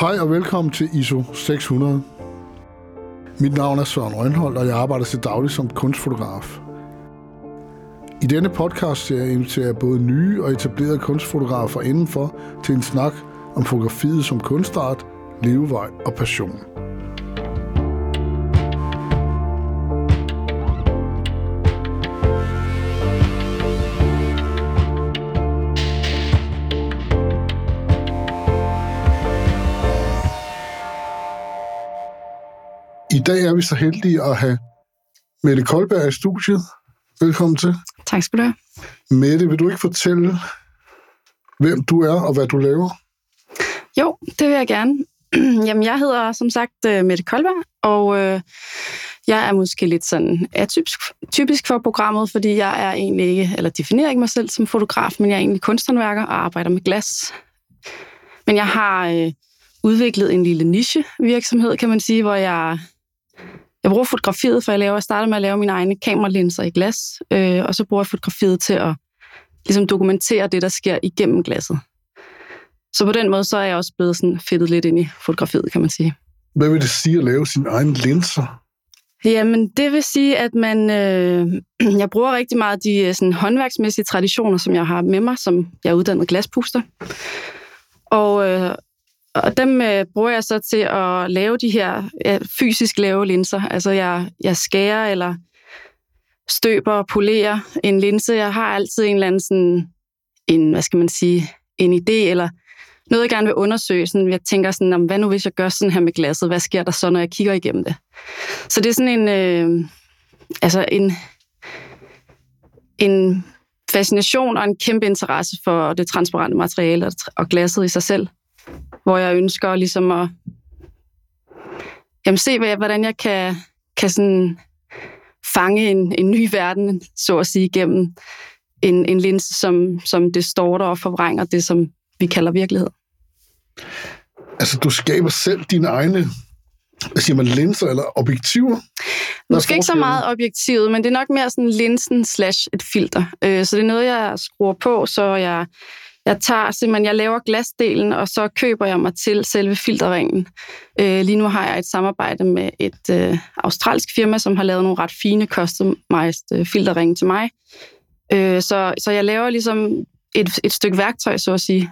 Hej og velkommen til ISO 600. Mit navn er Søren Rønholt, og jeg arbejder til daglig som kunstfotograf. I denne podcastserie inviterer jeg både nye og etablerede kunstfotografer indenfor til en snak om fotografiet som kunstart, levevej og passion. I dag er vi så heldige at have Mette Kolberg i studiet. Velkommen til. Tak skal du have. Mette, vil du ikke fortælle, hvem du er og hvad du laver? Jo, det vil jeg gerne. Jamen, jeg hedder som sagt Mette Kolberg, og jeg er måske lidt sådan atypisk for programmet, fordi jeg er egentlig ikke, eller definerer ikke mig selv som fotograf, men jeg er egentlig kunsthåndværker og arbejder med glas. Men jeg har udviklet en lille niche-virksomhed, kan man sige, hvor jeg bruger fotografiet, for jeg startede med at lave mine egne kameralinser i glas, og så bruger jeg fotografiet til at ligesom dokumentere det, der sker igennem glasset. Så på den måde, så er jeg også blevet sådan fedtet lidt ind i fotografiet, kan man sige. Hvad vil det sige at lave sine egne linser? Jamen, det vil sige, at jeg bruger rigtig meget de sådan håndværksmæssige traditioner, som jeg har med mig, som jeg er uddannet glaspuster. Og dem bruger jeg så til at lave de her fysisk lave linser. Altså jeg skærer eller støber og polerer en linse. Jeg har altid en eller anden sådan en, hvad skal man sige, en idé eller noget, jeg gerne vil undersøge. Sådan, jeg tænker sådan, om hvad nu hvis jeg gør sådan her med glasset? Hvad sker der så, når jeg kigger igennem det? Så det er sådan en en fascination og en kæmpe interesse for det transparente materiale og glasset i sig selv, hvor jeg ønsker ligesom at se, hvordan jeg kan sådan fange en ny verden, så at sige, gennem en linse, som det står der og forvrænger det, som vi kalder virkelighed. Altså, du skaber selv dine egne, hvad siger man, linser eller objektiver? Måske ikke så meget objektivet, men det er nok mere sådan linsen / et filter. Så det er noget, jeg skruer på, så jeg laver glasdelen, og så køber jeg mig til selve filterringen. Lige nu har jeg et samarbejde med et australsk firma, som har lavet nogle ret fine customized filterringe til mig. Så jeg laver ligesom et stykke værktøj, så at sige.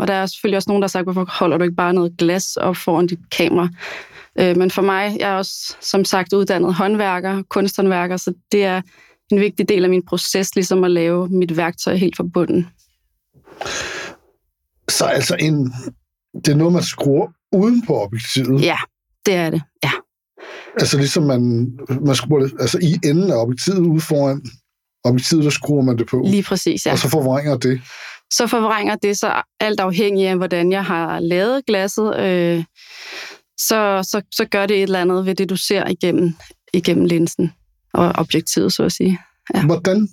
Og der er selvfølgelig også nogen, der har sagt, hvorfor holder du ikke bare noget glas op foran dit kamera? Men for mig, jeg er også som sagt uddannet håndværker, kunsthåndværker, så det er en vigtig del af min proces, ligesom at lave mit værktøj helt fra bunden. Så altså det er noget, man skruer uden på objektivet? Ja, det er det, ja. Altså ligesom man skruer det, altså i enden af objektivet ude foran objektivet, der skruer man det på. Lige præcis, ja. Og så forvrænger det? Så forvrænger det, så alt afhængig af, hvordan jeg har lavet glasset, så gør det et eller andet ved det, du ser igennem linsen og objektivet, så at sige. Ja. Hvordan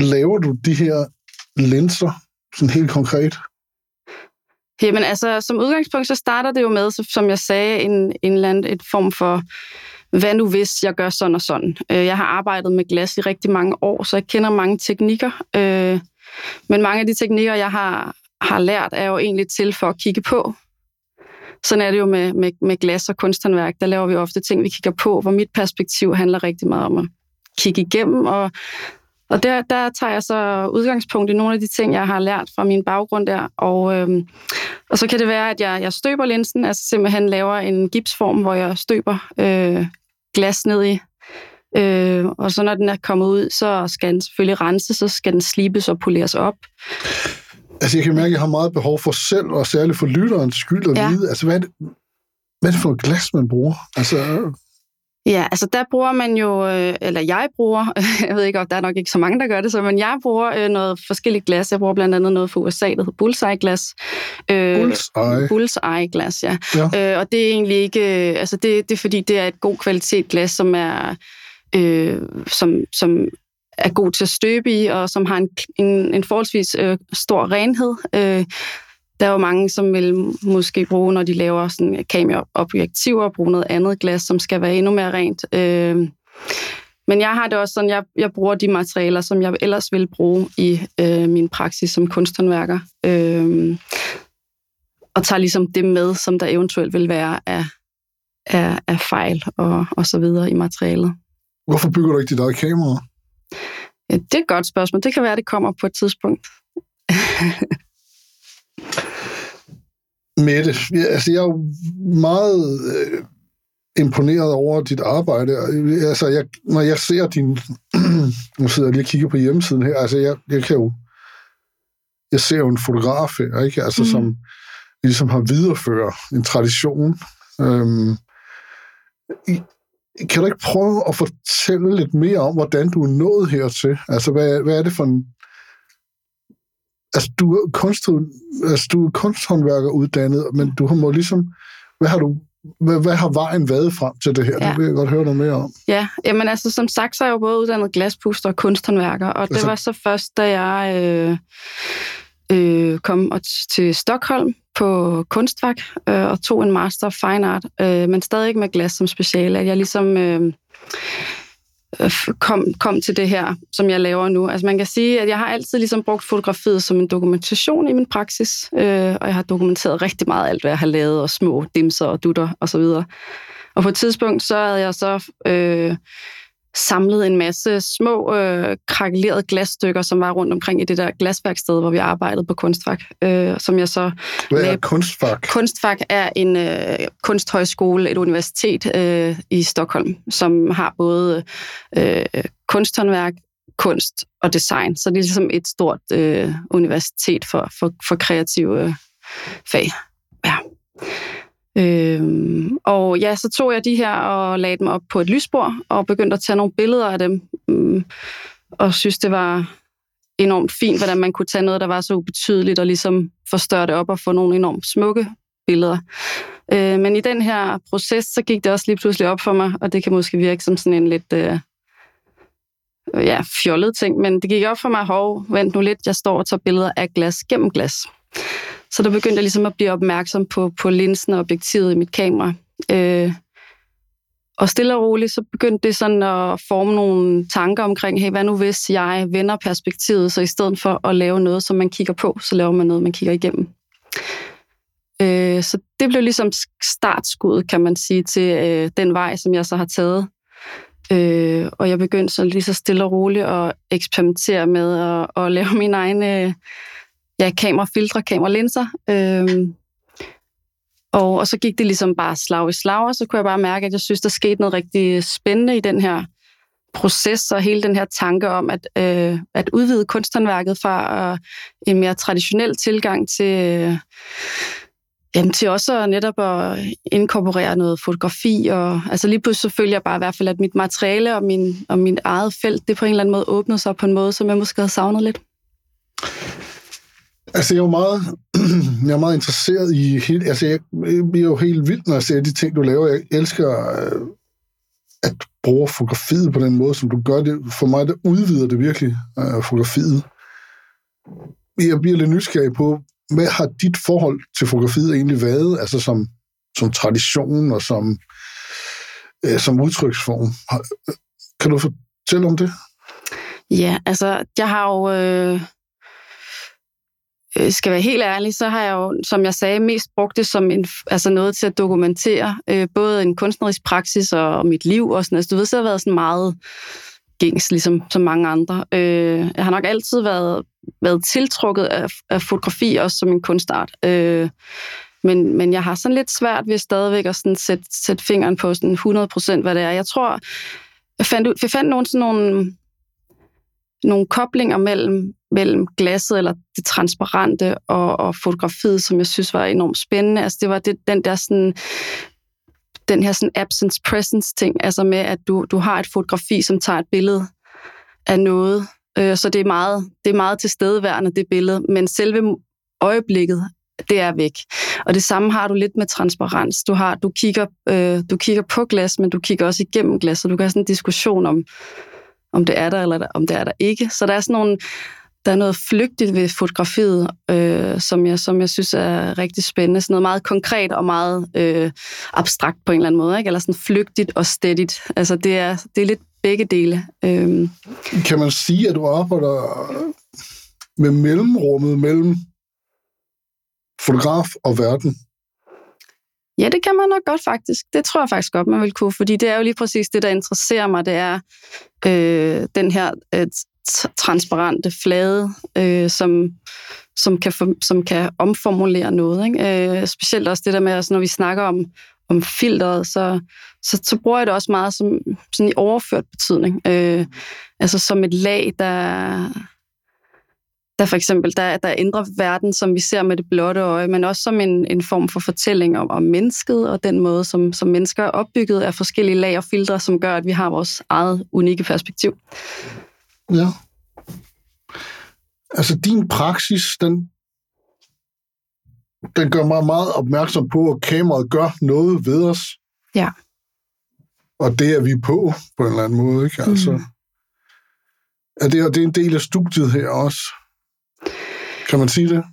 laver du de her linser? Sådan helt konkret? Jamen altså, som udgangspunkt, så starter det jo med, som jeg sagde, en eller anden et form for, hvad nu hvis jeg gør sådan og sådan. Jeg har arbejdet med glas i rigtig mange år, så jeg kender mange teknikker. Men mange af de teknikker, jeg har lært, er jo egentlig til for at kigge på. Sådan er det jo med glas og kunsthåndværk. Der laver vi ofte ting, vi kigger på, hvor mit perspektiv handler rigtig meget om at kigge igennem og der tager jeg så udgangspunkt i nogle af de ting, jeg har lært fra min baggrund der. Og så kan det være, at jeg støber linsen, altså simpelthen laver en gipsform, hvor jeg støber glas ned i. Og så når den er kommet ud, så skal den selvfølgelig renses, så skal den slibes og poleres op. Altså jeg kan mærke, at jeg har meget behov for selv, og særligt for lytterens skyld at vide. Altså hvad er det for et glas, man bruger? Altså... Ja, altså der bruger man jo, eller jeg ved ikke, om der er nok ikke så mange, der gør det, men jeg bruger noget forskelligt glas. Jeg bruger blandt andet noget fra USA, der hedder Bullseye-glas. Bullseye-glas, ja. Og det er egentlig ikke, altså det er fordi, det er et god kvalitet glas, som er, som er god til at støbe i, og som har en forholdsvis stor renhed. Der er jo mange, som vil måske bruge, når de laver sådan kameraobjektiver, bruge noget andet glas, som skal være endnu mere rent. Men jeg har det også sådan, jeg bruger de materialer, som jeg ellers ville bruge i min praksis som kunsthåndværker. og tager ligesom det med, som der eventuelt vil være af fejl og så videre i materialet. Hvorfor bygger du ikke dit eget kamera? Ja, det er et godt spørgsmål. Det kan være, at det kommer på et tidspunkt. Mette, jeg er jo meget imponeret over dit arbejde. Altså, når jeg ser din... nu sidder jeg lige og kigger på hjemmesiden her. Altså, jeg kan jo... Jeg ser jo en fotograf her, ikke? Altså, som ligesom har videreført en tradition. Kan du ikke prøve at fortælle lidt mere om, hvordan du er nået hertil? Altså, hvad er det for en... Altså, du er kunsthåndværkeruddannet, men du har ligesom... Hvad har vejen været frem til det her? Ja. Det vil jeg godt høre noget mere om. Ja, jamen altså, som sagt, så er jeg jo både uddannet glaspuster og kunsthåndværker, og det var så først, da jeg kom til Stockholm på Konstfack og tog en master of fine art, men stadig ikke med glas som speciale, at jeg ligesom kom til det her, som jeg laver nu. Altså man kan sige, at jeg har altid ligesom brugt fotografiet som en dokumentation i min praksis, og jeg har dokumenteret rigtig meget alt, hvad jeg har lavet, og små dimser og dutter og så videre. Og på et tidspunkt, så havde jeg så samlet en masse små krakelerede glasstykker, som var rundt omkring i det der glasværksted, hvor vi arbejdede på Konstfack, som jeg så... Hvad er Konstfack? Konstfack er en kunsthøjskole, et universitet i Stockholm, som har både kunsthåndværk, kunst og design. Så det er ligesom et stort universitet for kreative fag. Ja. Og ja, så tog jeg de her og lagde dem op på et lysbord og begyndte at tage nogle billeder af dem, og synes det var enormt fint, hvordan man kunne tage noget, der var så ubetydeligt, og ligesom forstørre det op og få nogle enormt smukke billeder. Men i den her proces, så gik det også lige pludselig op for mig, og det kan måske virke som sådan en lidt fjollet ting, men det gik op for mig, vent nu lidt, jeg står og tager billeder af glas gennem glas. Så der begyndte jeg ligesom at blive opmærksom på linsen og objektivet i mit kamera. Og stille og roligt, så begyndte det sådan at forme nogle tanker omkring, hey, hvad nu hvis jeg vender perspektivet, så i stedet for at lave noget, som man kigger på, så laver man noget, man kigger igennem. Så det blev ligesom startskuddet, kan man sige, til den vej, som jeg så har taget. Og jeg begyndte så lige så stille og roligt at eksperimentere med at lave min egen... kamerafiltre, kameralinser. Og så gik det ligesom bare slag i slag, og så kunne jeg bare mærke, at jeg synes, der skete noget rigtig spændende i den her proces, og hele den her tanke om at udvide kunsthåndværket fra en mere traditionel tilgang til også netop at inkorporere noget fotografi. Og, altså lige pludselig så følte jeg bare i hvert fald, at mit materiale og mit eget felt, det på en eller anden måde åbnede sig på en måde, som jeg måske havde savnet lidt. Altså, jeg er meget interesseret i... Jeg bliver jo helt vildt, når jeg ser de ting, du laver. Jeg elsker at bruge fotografiet på den måde, som du gør det. For mig, det udvider det virkelig, fotografiet. Jeg bliver lidt nysgerrig på, hvad har dit forhold til fotografiet egentlig været? Altså, som tradition og som udtryksform. Kan du fortælle om det? Ja, altså, jeg har jo... Skal være helt ærlig, så har jeg jo, som jeg sagde, mest brugt det som noget til at dokumentere både en kunstnerisk praksis og mit liv og sådan noget. Altså, du ved, så har jeg været sådan meget gængs, ligesom som mange andre. Jeg har nok altid været tiltrukket af fotografi, også som en kunstart. Men jeg har sådan lidt svært ved stadigvæk at sådan sætte fingeren på sådan 100%, hvad det er. Jeg tror, jeg fandt nogle koblinger mellem glasset eller det transparente og fotografiet, som jeg synes var enormt spændende. Altså det var den her absence-presence ting, altså med at du har et fotografi, som tager et billede af noget, så det er meget tilstedeværende det billede, men selve øjeblikket, det er væk. Og det samme har du lidt med transparens. Du kigger på glas, men du kigger også igennem glas, så du kan have sådan en diskussion om det er der, eller om det er der ikke. Så der er sådan der er noget flygtigt ved fotografiet, som jeg synes er rigtig spændende. Sådan noget meget konkret og meget abstrakt på en eller anden måde, ikke? Eller sådan flygtigt og stædigt. Altså det er lidt begge dele. Kan man sige, at du arbejder med mellemrummet mellem fotograf og verden? Ja, det kan man nok godt faktisk. Det tror jeg faktisk godt, man vil kunne, fordi det er jo lige præcis det, der interesserer mig. Det er den her transparente flade, som kan omformulere noget. Ikke? Specielt også det der med, når vi snakker om filteret, så bruger jeg det også meget som sådan i overført betydning. Altså som et lag, der for eksempel, der ændrer verden, som vi ser med det blotte øje, men også som en form for fortælling om mennesket, og den måde, som mennesker er opbygget af forskellige lag og filtre, som gør, at vi har vores eget unikke perspektiv. Ja. Altså din praksis, den gør mig meget opmærksom på, at kameraet gør noget ved os. Ja. Og det er vi på en eller anden måde, ikke? Altså, det er en del af studiet her også. Kan man sige det?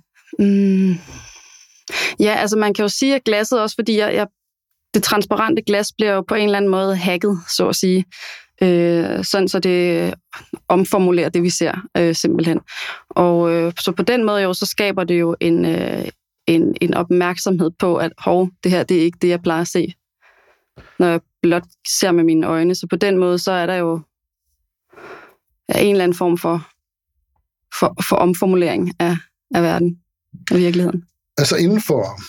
Ja, altså man kan jo sige, at glasset også, fordi det transparente glas bliver jo på en eller anden måde hacket, så at sige. Sådan så det omformulerer det, vi ser, simpelthen. Og så på den måde jo, så skaber det jo en opmærksomhed på, at det her, det er ikke det, jeg plejer at se, når jeg blot ser med mine øjne. Så på den måde, så er der jo en eller anden form for omformulering af verden og virkeligheden. Altså inden for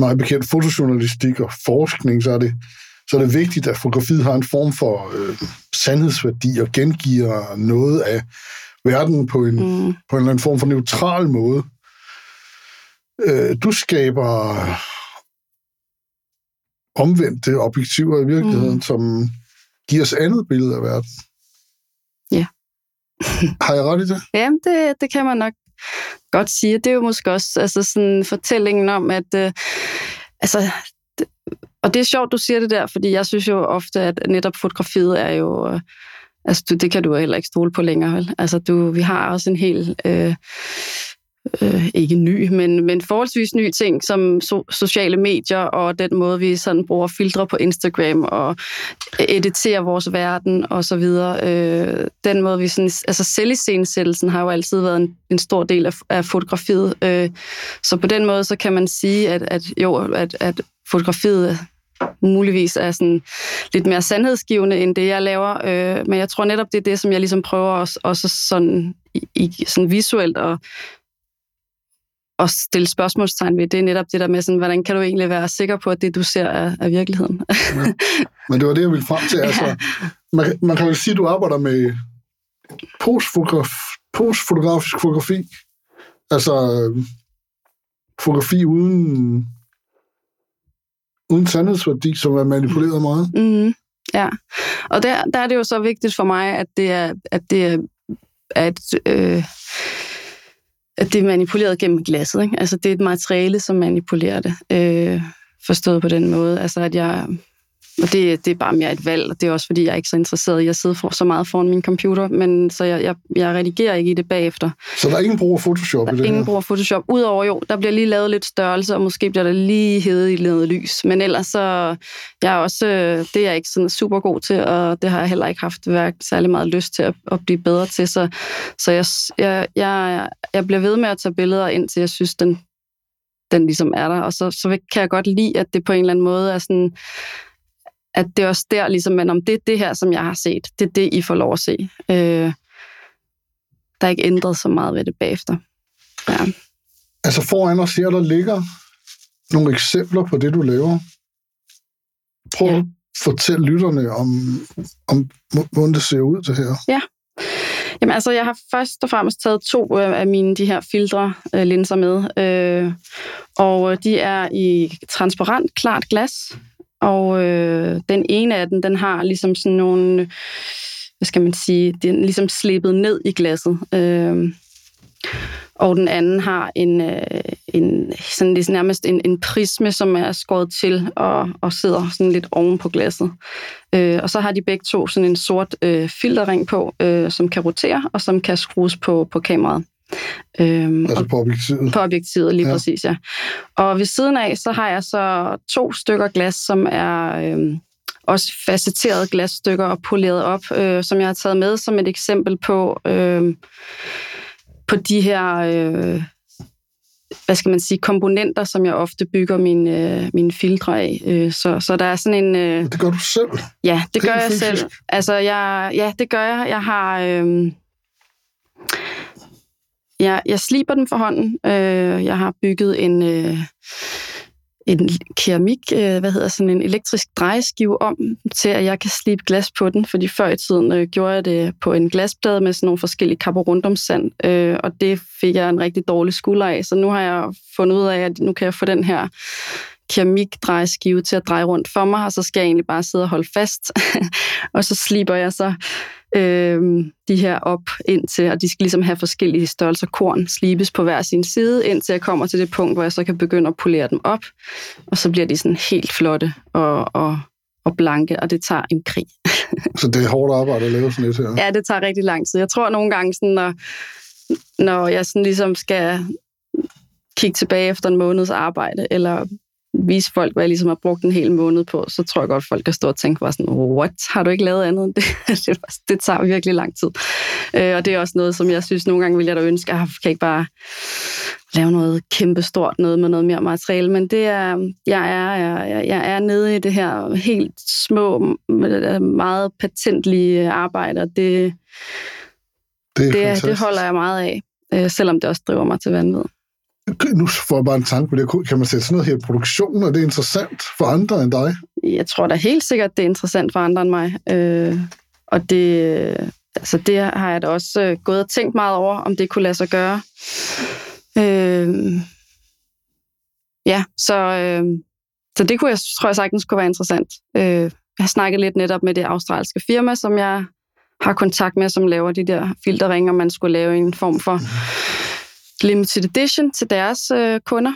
meget bekendt fotojournalistik og forskning, så er det vigtigt, at fotografiet har en form for sandhedsværdi og gengiver noget af verden på en eller anden form for neutral måde. Du skaber omvendte objektiver i virkeligheden, som giver os andet billede af verden. Ja. Har jeg ret i det? Ja, det kan man nok godt sige. Det er jo måske også sådan fortællingen om, at... og det er sjovt, du siger det der, fordi jeg synes jo ofte, at netop fotografiet er jo... det kan du heller ikke stole på længere, vel? Altså, vi har også en hel... ikke ny, men forholdsvis nye ting, som sociale medier og den måde, vi sådan bruger filtre på Instagram og editerer vores verden og så videre. Den måde, vi sådan... Altså selviscenesættelsen har jo altid været en stor del af fotografiet. Så på den måde, så kan man sige, at fotografiet muligvis er sådan lidt mere sandhedsgivende, end det, jeg laver. Men jeg tror netop, det er det, som jeg ligesom prøver også sådan, sådan visuelt og stille spørgsmålstegn ved, det er netop det der med, sådan, hvordan kan du egentlig være sikker på, at det, du ser, er virkeligheden? Ja. Men det var det, jeg ville frem til. Altså, ja. Man kan jo sige, at du arbejder med postfotografisk fotografi. Altså fotografi uden sandhedsværdi, som er manipuleret meget. Mm-hmm. Ja, og der er det jo så vigtigt for mig, at det er... At det er manipuleret gennem glasset. Ikke? Altså, det er et materiale, som manipulerer det. Forstået på den måde. Altså, at jeg... Og det er bare mere et valg, og det er også, fordi jeg er ikke så interesseret i at sidde så meget foran min computer, men så jeg redigerer ikke i det bagefter. Så der er ingen brug af Photoshop i det her? Ingen brug af Photoshop. Udover der bliver lige lavet lidt størrelse, og måske bliver der lige hævet i lavet lys. Men ellers så... det er jeg ikke sådan super god til, og det har jeg heller ikke haft særlig meget lyst til at blive bedre til. Så jeg bliver ved med at tage billeder, indtil jeg synes, den ligesom er der. Og så kan jeg godt lide, at det på en eller anden måde er sådan... at det er også der, ligesom, men om det er det her, som jeg har set, det er det, I får lov at se. Der er ikke ændret så meget ved det bagefter. Ja. Altså foran os her, der ligger nogle eksempler på det, du laver. Prøv at fortælle lytterne om, hvordan det ser ud, det her. Ja. Jamen altså, jeg har først og fremmest taget to af mine de her filtre linser med. Og de er i transparent, klart glas. Og den ene af den har ligesom sådan nogle, hvad skal man sige, den ligesom slippet ned i glasset. Og den anden har en sådan ligesom nærmest en prisme, som er skåret til og sidder sådan lidt oven på glasset. Og så har de begge to sådan en sort filterring på, som kan rotere og som kan skrues på kameraet. Altså på objektivet? På objektivet, lige præcis, ja. Og ved siden af, så har jeg så to stykker glas, som er også facetterede glasstykker og poleret op, som jeg har taget med som et eksempel på de her hvad skal man sige, komponenter, som jeg ofte bygger mine filtre af. Så der er sådan en... Det gør du selv? Ja, det gør jeg selv. Altså, det gør jeg. Jeg har... Jeg sliber dem for hånden. Jeg har bygget en keramik, en elektrisk drejeskive om, til at jeg kan slibe glas på den, fordi før i tiden gjorde jeg det på en glasplade med sådan nogle forskellige kapper rundt om sand, og det fik jeg en rigtig dårlig skulder af, så nu har jeg fundet ud af, at nu kan jeg få den her keramikdrejeskive til at dreje rundt for mig, og så skal jeg egentlig bare sidde og holde fast, og så sliber jeg så de her op indtil, og de skal ligesom have forskellige størrelser korn, slibes på hver sin side, indtil jeg kommer til det punkt, hvor jeg så kan begynde at polere dem op, og så bliver de sådan helt flotte og blanke, og det tager en krig. Så det er hårdt arbejde at lave sådan et her? Ja, det tager rigtig lang tid. Jeg tror nogle gange, sådan, når jeg sådan ligesom skal kigge tilbage efter en måneds arbejde, eller vise folk, hvad jeg ligesom har brugt en hel måned på, så tror jeg godt, folk kan stå og tænke bare sådan, what, har du ikke lavet andet end det? Det tager virkelig lang tid. Og det er også noget, som jeg synes, nogle gange vil jeg da ønske, at jeg kan ikke bare lave noget kæmpestort, noget med noget mere materiale, men det er, jeg er nede i det her helt små, meget patentlige arbejde, og det holder jeg meget af, selvom det også driver mig til vanvid. Nu får jeg bare en tanke på det. Kan man sætte sådan noget her i produktionen, og det er interessant for andre end dig? Jeg tror da helt sikkert, det er interessant for andre end mig. Og det har jeg da også gået og tænkt meget over, om det kunne lade sig gøre. Så det kunne jeg, tror jeg sagtens kunne være interessant. Jeg har snakket lidt netop med det australske firma, som jeg har kontakt med, som laver de der filterringer, man skulle lave en form for... limited edition til deres kunder.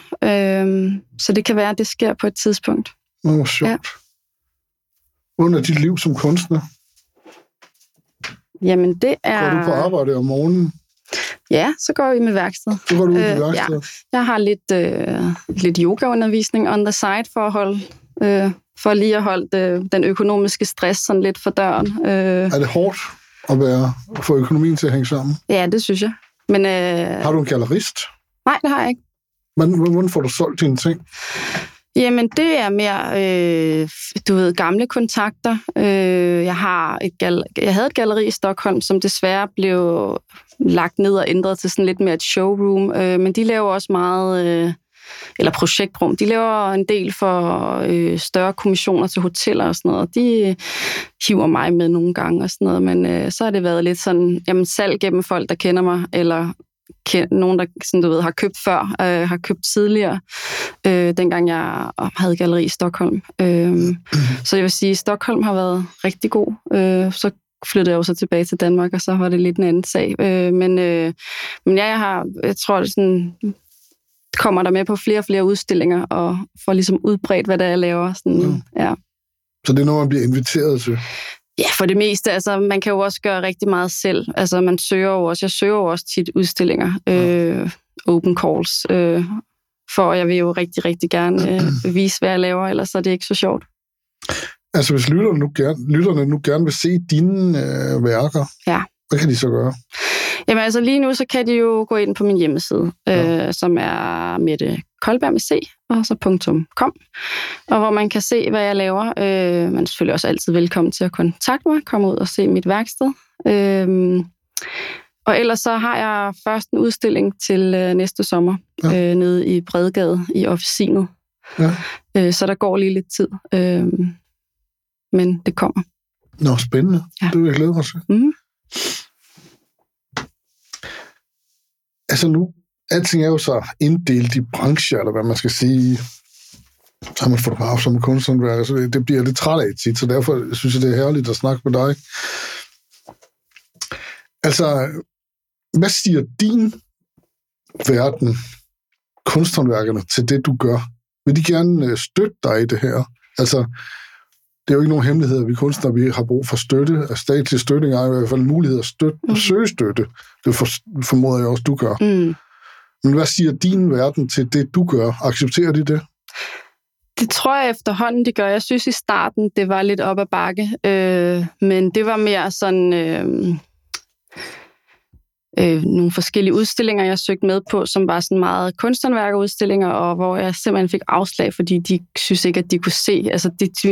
Så det kan være, at det sker på et tidspunkt. Nå, sjovt. Ja. Hvordan er dit liv som kunstner? Jamen, det er... Går du på arbejde om morgenen? Ja, så går vi med værksted. Så går du ud i værksted? Ja. Jeg har lidt yogaundervisning on the side for at holde... for lige at holde den økonomiske stress sådan lidt for døren. Er det hårdt at få økonomien til at hænge sammen? Ja, det synes jeg. Men, har du en gallerist? Nej, det har jeg ikke. Hvordan får du solgt dine ting? Jamen, det er mere, gamle kontakter. Jeg havde et galleri i Stockholm, som desværre blev lagt ned og ændret til sådan lidt mere et showroom. Men de laver også meget, eller projektrum. De laver en del for større kommissioner til hoteller og sådan noget. De hiver mig med nogle gange og sådan noget, men så har det været lidt sådan, jamen salg gennem folk, der kender mig, eller nogen, der sådan, har købt før, har købt tidligere, dengang jeg havde galleri i Stockholm. Så jeg vil sige, at Stockholm har været rigtig god. Så flyttede jeg jo så tilbage til Danmark, og så var det lidt en anden sag. Jeg tror sådan... kommer der med på flere og flere udstillinger, og får ligesom udbredt, hvad der jeg laver. Sådan, ja. Så det er noget, man bliver inviteret til? Ja, for det meste. Altså, man kan jo også gøre rigtig meget selv. Altså, jeg søger jo også tit udstillinger, open calls, for jeg vil jo rigtig, rigtig gerne vise, hvad jeg laver, ellers er det ikke så sjovt. Altså, hvis lytterne nu gerne vil se dine værker, ja. Hvad kan de så gøre? Jamen altså lige nu, så kan de jo gå ind på min hjemmeside, som er Mette Kolberg med C, og så .com, og hvor man kan se, hvad jeg laver. Man er selvfølgelig også altid velkommen til at kontakte mig, komme ud og se mit værksted. Og ellers så har jeg først en udstilling til næste sommer, nede i Bredegade i Officino. Ja. Så der går lige lidt tid, men det kommer. Nå, spændende. Ja. Det vil jeg glæde mig til. Mm-hmm. Altså nu, alting er jo så inddelt i brancher, eller hvad man skal sige. Så er man fotograf, som kunsthåndværker, så det bliver lidt træt af tit, så derfor synes jeg, det er herligt at snakke med dig. Altså, hvad siger din verden, kunsthåndværkerne, til det, du gør? Vil de gerne støtte dig i det her? Altså, det er jo ikke nogen hemmelighed, at vi kunstnere vi har brug for støtte, og statlig støtte er i hvert fald en mulighed at søge støtte. Det formoder jeg også, du gør. Mm. Men hvad siger din verden til det, du gør? Accepterer de det? Det tror jeg efterhånden, de gør. Jeg synes i starten, det var lidt op ad bakke. Men det var mere sådan... nogle forskellige udstillinger, jeg søgte med på, som var sådan meget kunsthåndværkerudstillinger, og hvor jeg simpelthen fik afslag, fordi de synes ikke, at de kunne se. Altså,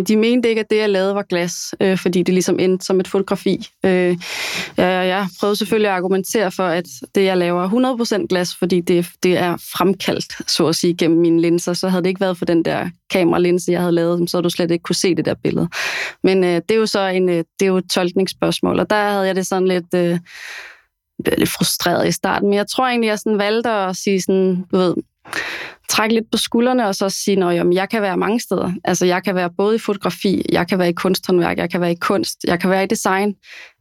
de mente ikke, at det, jeg lavede, var glas, fordi det ligesom endte som et fotografi. Jeg prøvede selvfølgelig at argumentere for, at det, jeg laver, 100% glas, fordi det er fremkaldt, så at sige, gennem mine linser. Så havde det ikke været for den der kameralinse, jeg havde lavet, så havde du slet ikke kunne se det der billede. Men det er jo så et tolkningsspørgsmål, og der havde jeg det sådan lidt frustreret i starten, men jeg tror egentlig, jeg sådan valgte at sige sådan, du ved, trække lidt på skuldrene, og så sige, jamen, jeg kan være mange steder. Altså, jeg kan være både i fotografi, jeg kan være i kunsthåndværk, jeg kan være i kunst, jeg kan være i design,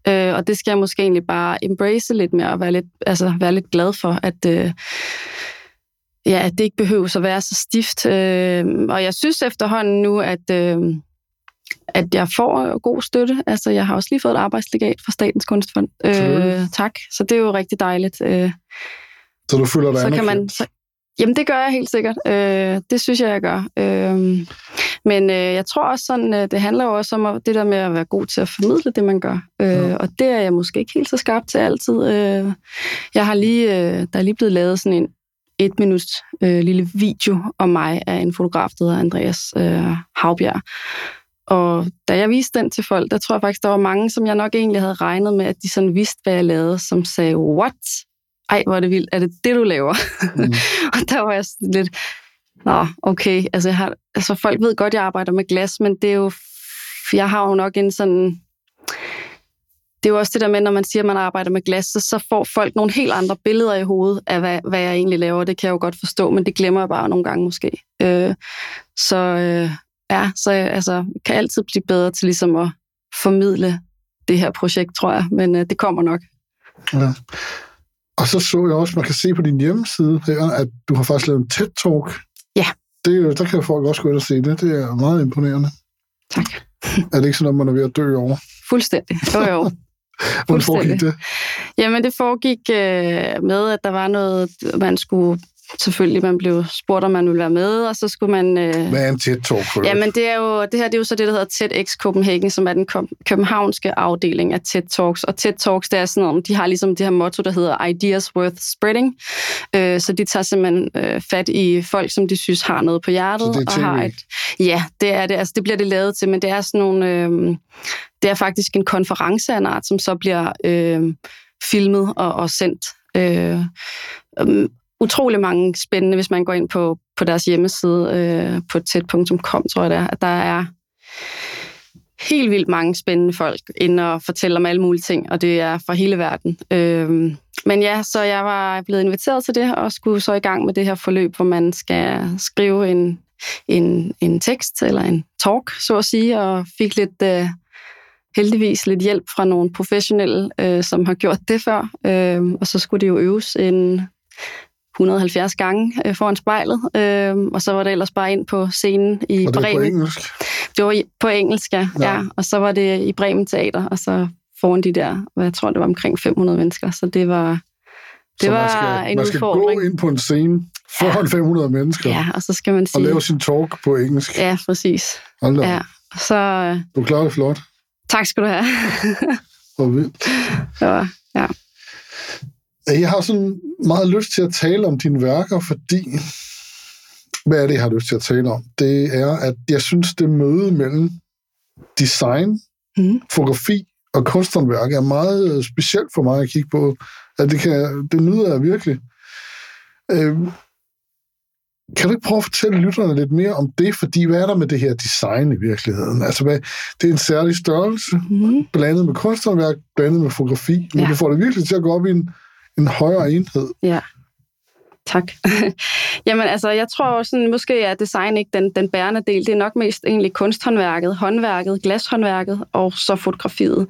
og det skal jeg måske egentlig bare embrace lidt mere, og være lidt glad for, at at det ikke behøves at være så stift. Og jeg synes efterhånden nu, at jeg får god støtte. Altså, jeg har også lige fået et arbejdslegat fra Statens Kunstfond. Tak. Så det er jo rigtig dejligt. Så du føler dig anerkendt? Jamen, det gør jeg helt sikkert. Det synes jeg gør. Men jeg tror også sådan, det handler jo også om det der med at være god til at formidle det, man gør. Og det er jeg måske ikke helt så skarp til altid. Der er lige blevet lavet sådan en 1 minuts lille video om mig af en fotograf, der hedder Andreas Havbjerg. Og da jeg viste den til folk, der tror jeg faktisk, der var mange, som jeg nok egentlig havde regnet med, at de sådan vidste, hvad jeg lavede, som sagde, what? Ej, hvor er det vildt. Er det det, du laver? Mm. Og der var jeg lidt, nå, okay. Altså, folk ved godt, jeg arbejder med glas, men det er jo, jeg har jo nok en sådan... Det er jo også det der med, når man siger, at man arbejder med glas, så får folk nogle helt andre billeder i hovedet af, hvad jeg egentlig laver. Det kan jeg jo godt forstå, men det glemmer jeg bare nogle gange måske. Så jeg kan altid blive bedre til ligesom at formidle det her projekt, tror jeg. Men det kommer nok. Ja. Og så jeg også, man kan se på din hjemmeside her, at du har faktisk lavet en TED-talk. Ja. Der kan folk også gå ind og se det. Det er meget imponerende. Tak. Er det ikke sådan, at man er ved at dø over? Fuldstændig. Jo. Hvordan foregik det? Jamen, det foregik med, at der var noget, man skulle... Selvfølgelig, man blev spurgt, om man ville være med, og så skulle man... Hvad er en TED-talk? Jamen, det er jo så det, der hedder TEDxKopenhagen, som er den københavnske afdeling af TED-talks. Og TED-talks, det er sådan noget, de har ligesom det her motto, der hedder Ideas Worth Spreading. Så de tager simpelthen fat i folk, som de synes har noget på hjertet. Så det er og har et... Ja, det er det. Altså, det bliver det lavet til, men det er sådan nogle... Det er faktisk en konference af en art, som så bliver filmet og sendt. Utrolig mange spændende, hvis man går ind på deres hjemmeside på ted.com, tror jeg det er, at der er helt vildt mange spændende folk inde og fortæller om alle mulige ting, og det er fra hele verden. Men ja, så jeg var blevet inviteret til det, og skulle så i gang med det her forløb, hvor man skal skrive en tekst eller en talk, så at sige, og fik lidt... heldigvis lidt hjælp fra nogle professionelle, som har gjort det før. Og så skulle det jo øves 170 gange foran spejlet. Og så var det ellers bare ind på scenen i Bremen. Og det var på engelsk? Det var på engelsk, ja. Og så var det i Bremen Teater, og så foran de der, jeg tror, det var omkring 500 mennesker. Så det var... man skal gå ind på en scene foran 500 mennesker. Ja, og så skal man sige... Og lave sin talk på engelsk. Ja, præcis. Ja, og så... Du klarer det flot. Tak skal du have. Hvor vildt. Ja. Jeg har sådan meget lyst til at tale om dine værker, fordi... Hvad er det, jeg har lyst til at tale om? Det er, at jeg synes, det møde mellem design, fotografi og kunsthåndværk er meget specielt for mig at kigge på. At det nyder jeg virkelig. Kan du ikke prøve at fortælle lytterne lidt mere om det? Fordi hvad er der med det her design i virkeligheden? Altså, det er en særlig størrelse, blandet med kunsthåndværk, blandet med fotografi, men du får det virkelig til at gå op i en højere enhed. Ja, tak. Jamen, altså, jeg tror sådan, måske er design ikke den bærende del. Det er nok mest egentlig kunsthåndværket, håndværket, glashåndværket og så fotografiet.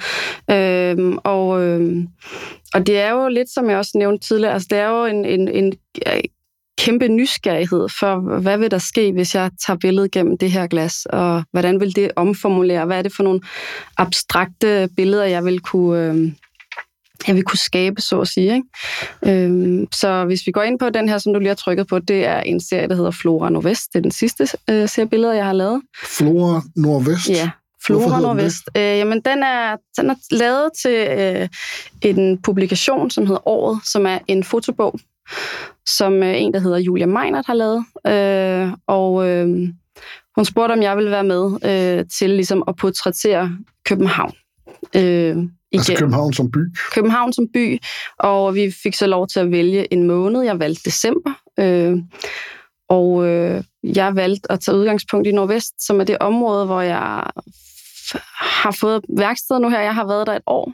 Og det er jo lidt, som jeg også nævnte tidligere, altså, det er jo en kæmpe nysgerrighed for, hvad vil der ske, hvis jeg tager billedet gennem det her glas, og hvordan vil det omformulere? Hvad er det for nogle abstrakte billeder, jeg vil kunne skabe, så at sige, ikke? Så hvis vi går ind på den her, som du lige har trykket på, det er en serie, der hedder Flora Nordvest. Det er den sidste serie billeder, jeg har lavet. Flora Nordvest? Ja, Flora Nordvest. Jamen, den er lavet til en publikation, som hedder Året, som er en fotobog, som en, der hedder Julia Meiner, har lavet. Hun spurgte, om jeg ville være med til ligesom at portrættere København. Altså København som by? København som by, og vi fik så lov til at vælge en måned. Jeg valgte december, jeg valgte at tage udgangspunkt i Nordvest, som er det område, hvor jeg har fået værksteder nu her. Jeg har været der et år,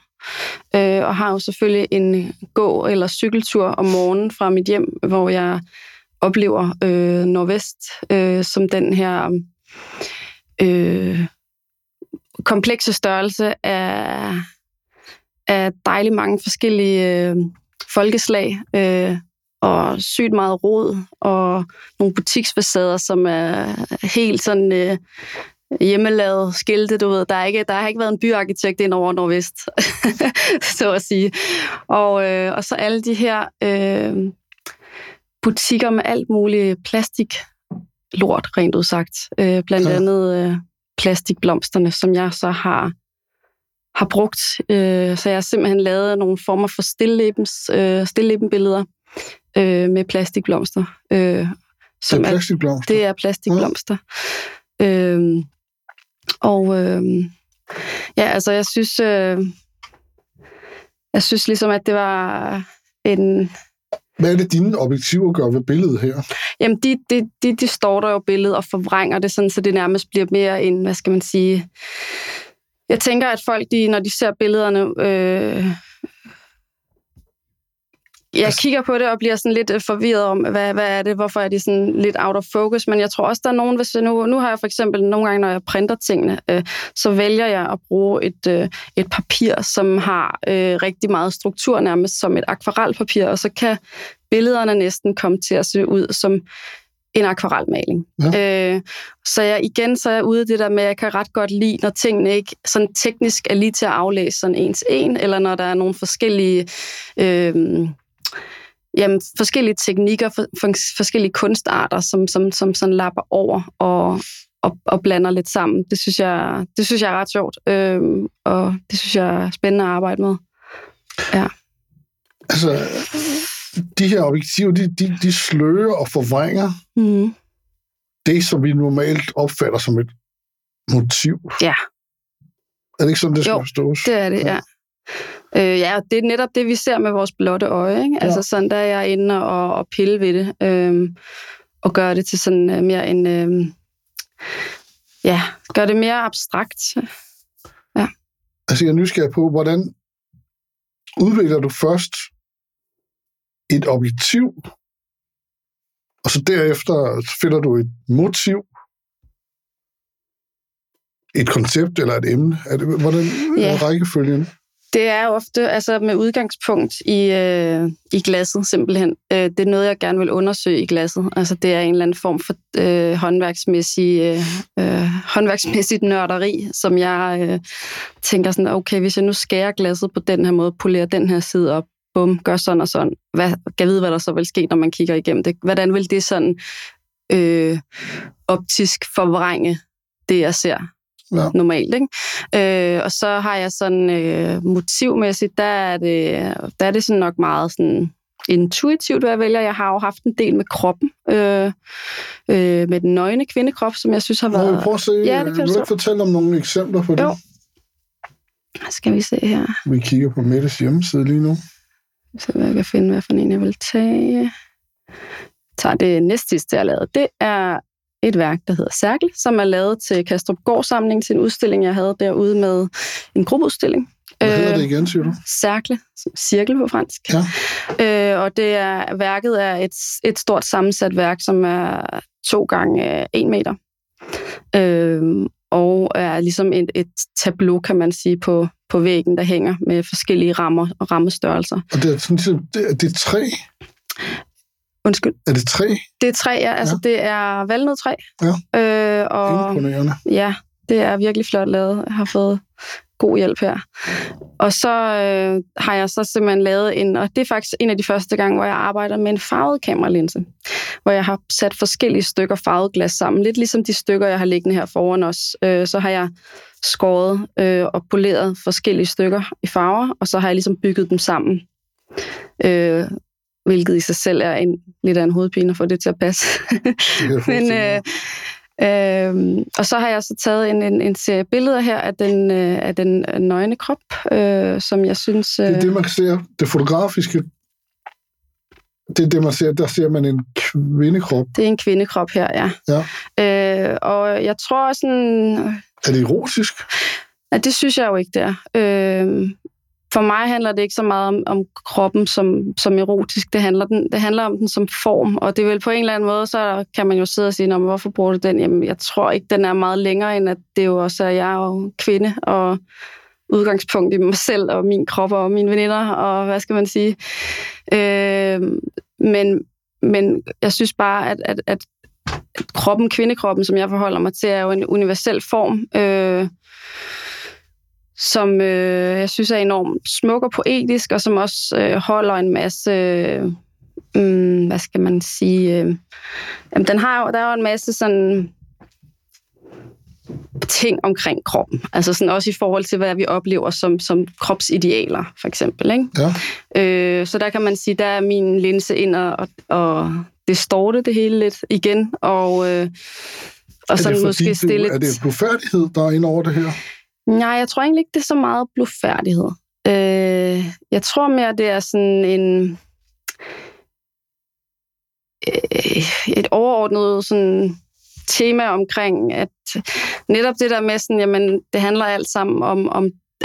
og har jo selvfølgelig en gå- eller cykeltur om morgenen fra mit hjem, hvor jeg oplever Nordvest som den her komplekse størrelse af dejlig mange forskellige folkeslag, og sygt meget rod, og nogle butiksfacader, som er helt sådan hjemmelavet skilte, du ved. Der har ikke været en byarkitekt ind over Nordvest, så at sige. Og så alle de her butikker med alt muligt plastiklort, rent udsagt. Blandt andet plastikblomsterne, som jeg så har brugt. Så jeg har simpelthen lavet nogle former for stillebensbilleder med plastikblomster. Det er plastikblomster? Det er plastikblomster. Ja. Jeg synes, ligesom, at det var en... Hvad er det, dine objektiver gør ved billedet her? Jamen, de står der jo billedet og forvrænger det sådan, så det nærmest bliver mere en, hvad skal man sige... Jeg tænker, at folk, når de ser billederne... Jeg kigger på det og bliver sådan lidt forvirret om, hvad er det, hvorfor er de sådan lidt out of focus, men jeg tror også, der er nogen, hvis nu har jeg for eksempel nogle gange, når jeg printer tingene, så vælger jeg at bruge et papir, som har rigtig meget struktur, nærmest som et akvarelpapir, og så kan billederne næsten komme til at se ud som en akvarelmaling. Ja. Så er jeg ude i det der med, at jeg kan ret godt lide, når tingene ikke sådan teknisk er lige til at aflæse sådan en til en, eller når der er nogle forskellige... forskellige teknikker, forskellige kunstarter, som sådan lapper over og blander lidt sammen. Det synes jeg er ret sjovt, og det synes jeg er spændende at arbejde med. Ja. Altså, de her objektiver, de sløger og forvrænger det, som vi normalt opfatter som et motiv. Ja. Er det ikke sådan, det skal forstås? Det er det, ja. Det er netop det, vi ser med vores blotte øje, ikke? Ja. Altså sådan, der er jeg inde og pille ved det, og gør det til sådan mere en... gør det mere abstrakt. Ja. Altså, jeg er nysgerrig på, hvordan udvikler du først et objektiv, og så derefter finder du et motiv, et koncept eller et emne? Hvordan er rækkefølgen? Det er ofte altså med udgangspunkt i glasset, simpelthen. Det er noget, jeg gerne vil undersøge i glasset. Altså, det er en eller anden form for håndværksmæssigt nørderi, som jeg tænker sådan, okay, hvis jeg nu skærer glasset på den her måde, polerer den her side op, bum, gør sådan og sådan. Kan vide, hvad der så vil ske, når man kigger igennem det. Hvordan vil det sådan optisk forvrænge det, jeg ser? Ja. Normalt, ikke? Og så har jeg sådan motivmæssigt, der er det sådan nok meget sådan intuitivt, hvad jeg vælger. Jeg har jo haft en del med kroppen, med den nøgne kvindekrop, som jeg synes har været... Prøv at se, vil du ikke fortælle om nogle eksempler på det? Jo. Skal vi se her. Vi kigger på Mettes hjemmeside lige nu. Så jeg kan finde, hvad for en jeg vil tage. Jeg tager det næstsidste, jeg lavede. Det er et værk, der hedder CERCLE, som er lavet til Kastrup gård-samlingen, til en udstilling, jeg havde derude med en gruppeudstilling. Hvad hedder det igen, siger du? CERCLE, cirkel på fransk. Ja. Og det er, værket er et stort sammensat værk, som er 2 gange 1 meter. Og er ligesom et tableau, kan man sige, på væggen, der hænger med forskellige rammer og rammestørrelser. Og det er træ? Undskyld. Er det træ? Det er træ, ja. Altså, det er valnødtræ. Ja. Imponerende. Ja, det er virkelig flot lavet. Jeg har fået god hjælp her. Og så har jeg så simpelthen lavet en, og det er faktisk en af de første gange, hvor jeg arbejder med en farvet kameralinse, hvor jeg har sat forskellige stykker farvet glas sammen, lidt ligesom de stykker, jeg har liggende her foran os. Så har jeg skåret og poleret forskellige stykker i farver, og så har jeg ligesom bygget dem sammen. Hvilket i sig selv er lidt af en hovedpine at få det til at passe. Men, og så har jeg så taget en serie billeder her af den nøgne krop, som jeg synes... Det er det, man ser. Det fotografiske, det er det, man ser. Der ser man en kvindekrop. Det er en kvindekrop her, ja. Og jeg tror sådan... Er det erotisk? Nej, det synes jeg jo ikke, det er. For mig handler det ikke så meget om kroppen som erotisk. Det handler om den som form, og det er vel på en eller anden måde, så kan man jo sidde og sige, nå, men hvorfor bruger du den? Jamen, jeg tror ikke, den er meget længere, end at det jo også er, jeg er jo kvinde, og udgangspunkt i mig selv, og min krop, og mine veninder, og hvad skal man sige? Men jeg synes bare, at kroppen, kvindekroppen, som jeg forholder mig til, er jo en universel form, som jeg synes er enormt smuk og poetisk, og som også holder en masse... hvad skal man sige? Jamen, der er jo en masse sådan ting omkring kroppen. Altså sådan også i forhold til, hvad vi oplever som kropsidealer, for eksempel. Ikke? Ja. Så der kan man sige, der er min linse ind og distorte det hele lidt igen, og sådan måske stille... Er det blufærdighed, der er inde over det her? Nej, jeg tror egentlig ikke, det er så meget blufærdighed. Jeg tror mere, det er sådan et overordnet sådan tema omkring, at netop det der med sådan, jamen, det handler alt sammen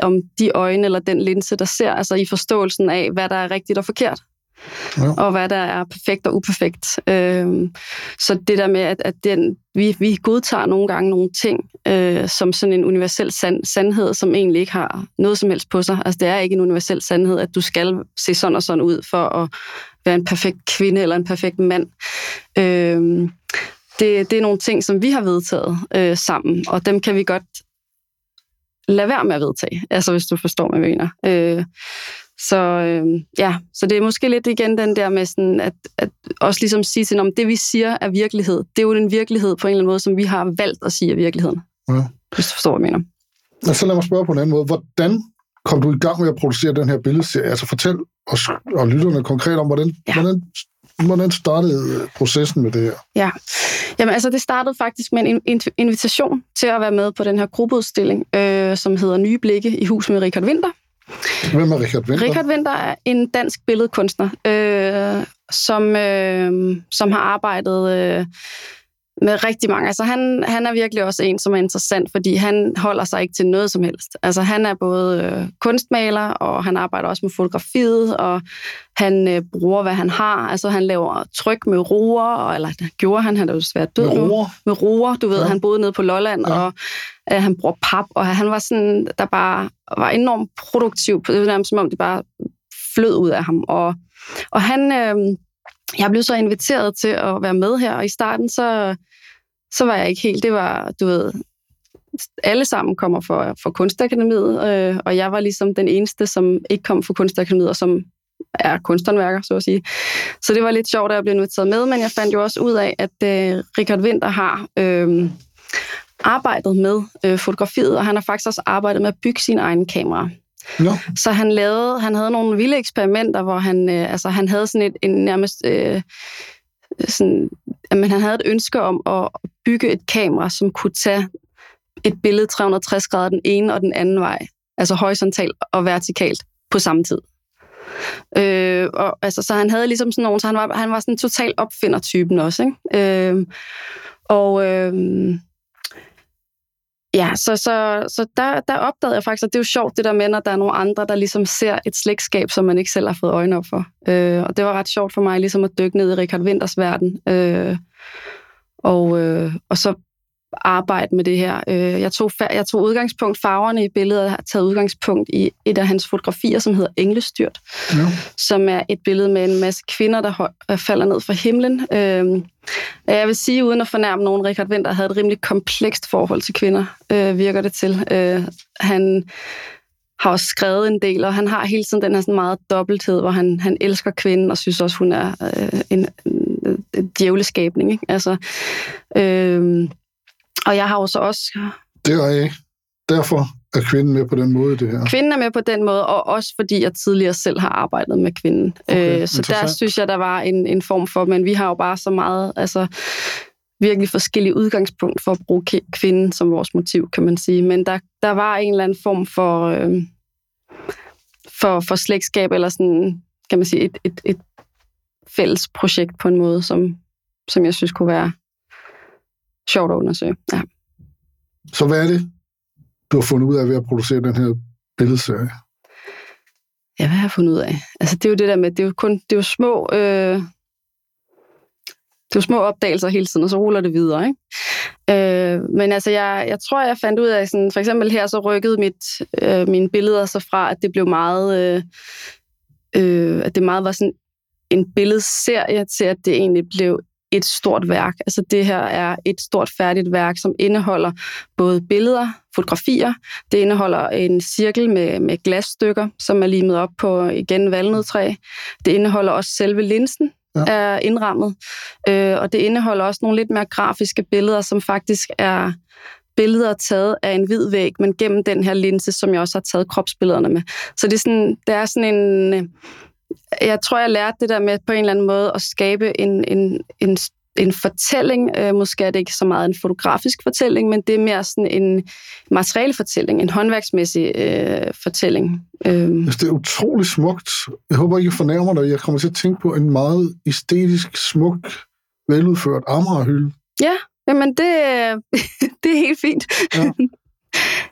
om de øjne eller den linse, der ser, altså i forståelsen af, hvad der er rigtigt og forkert. Ja. Og hvad der er perfekt og uperfekt. Så det der med, at vi godtager nogle gange nogle ting, som sådan en universel sandhed, som egentlig ikke har noget som helst på sig. Altså det er ikke en universel sandhed, at du skal se sådan og sådan ud for at være en perfekt kvinde eller en perfekt mand. Det er nogle ting, som vi har vedtaget sammen, og dem kan vi godt lade være med at vedtage. Altså hvis du forstår, hvad jeg mener. Så det er måske lidt igen den der med sådan, at også ligesom sige til om det vi siger er virkelighed. Det er jo en virkelighed på en eller anden måde, som vi har valgt at sige er virkeligheden. Ja. Hvis du forstår, hvad jeg mener. Og så lad mig spørge på en anden måde. Hvordan kom du i gang med at producere den her billedserie? Altså fortæl os og lytterne konkret om, hvordan startede processen med det her? Ja, jamen altså det startede faktisk med en invitation til at være med på den her gruppeudstilling, som hedder Nye Blikke i hus med Richard Winter. Hvem er Richard Winter? Richard Winter er en dansk billedkunstner, som har arbejdet med rigtig mange. Altså han er virkelig også en, som er interessant, fordi han holder sig ikke til noget som helst. Altså han er både kunstmaler, og han arbejder også med fotografiet, og han bruger, hvad han har. Altså han laver tryk med roer, eller gjorde han er jo svært død nu. Med roer, du ved, ja. Han boede nede på Lolland, ja. Og han bruger pap, og han var sådan, der bare var enormt produktiv, det var som om det bare flød ud af ham. Og han... Jeg blev så inviteret til at være med her, og i starten så var jeg ikke helt. Det var, du ved, alle sammen kommer fra Kunstakademiet, og jeg var ligesom den eneste, som ikke kom fra Kunstakademiet, og som er kunsthåndværker, så at sige. Så det var lidt sjovt, at jeg blev inviteret med, men jeg fandt jo også ud af, at Richard Winter har arbejdet med fotografiet, og han har faktisk også arbejdet med at bygge sine egne kameraer. No. Så han havde nogle vilde eksperimenter, hvor han havde sådan en nærmest, men han havde et ønske om at bygge et kamera, som kunne tage et billede 360 grader den ene og den anden vej, altså horisontalt og vertikalt på samme tid. Og altså så han havde ligesom sådan nogen, så han var sådan en total opfindertypen også, ikke? Ja, så der opdagede jeg faktisk, at det er jo sjovt det der med, når der er nogle andre, der ligesom ser et slægtskab, som man ikke selv har fået øjne op for. Og det var ret sjovt for mig ligesom at dykke ned i Richard Winters verden. Og så arbejde med det her. Jeg tog udgangspunkt, farverne i billedet, og har taget udgangspunkt i et af hans fotografier, som hedder Englestyrt, ja. Som er et billede med en masse kvinder, der falder ned fra himlen. Jeg vil sige, uden at fornærme nogen, Richard Winter havde et rimelig komplekst forhold til kvinder, virker det til. Han har også skrevet en del, og han har hele tiden den her sådan meget dobbelthed, hvor han elsker kvinden, og synes også, hun er en djævleskabning. Ikke? Altså, og jeg har jo så også... Det er jeg. Derfor er kvinden med på den måde, det her. Kvinden er med på den måde, og også fordi jeg tidligere selv har arbejdet med kvinden. Okay, så der synes jeg, der var en form for, men vi har jo bare så meget, altså virkelig forskellige udgangspunkt for at bruge kvinden som vores motiv, kan man sige. Men der var en eller anden form for slægtskab, eller sådan, kan man sige, et fælles projekt på en måde, som jeg synes kunne være sjovt at undersøge, ja. Så hvad er det, du har fundet ud af ved at producere den her billedserie? Ja, hvad har jeg fundet ud af? Altså, det er jo det der med, det er jo små opdagelser hele tiden, og så ruller det videre, ikke? Men altså, jeg tror, jeg fandt ud af, sådan, for eksempel her, så rykkede mine billeder så fra, at det blev meget, at det meget var sådan en billedserie, til at det egentlig blev et stort værk. Altså det her er et stort færdigt værk, som indeholder både billeder, fotografier. Det indeholder en cirkel med glasstykker, som er limet op på igen valnødtræ. Det indeholder også selve linsen, ja. Er indrammet. Og det indeholder også nogle lidt mere grafiske billeder, som faktisk er billeder taget af en hvid væg, men gennem den her linse, som jeg også har taget kropsbillederne med. Så det er sådan, en... Jeg tror, jeg lærte det der med på en eller anden måde at skabe en fortælling. Måske er det ikke så meget en fotografisk fortælling, men det er mere sådan en materiel fortælling, en håndværksmæssig fortælling. Det er utrolig smukt. Jeg håber ikke, jeg fornærmer dig. Jeg kommer til at tænke på en meget æstetisk, smuk, veludført Amagerhylde. Ja, jamen det er helt fint. Ja.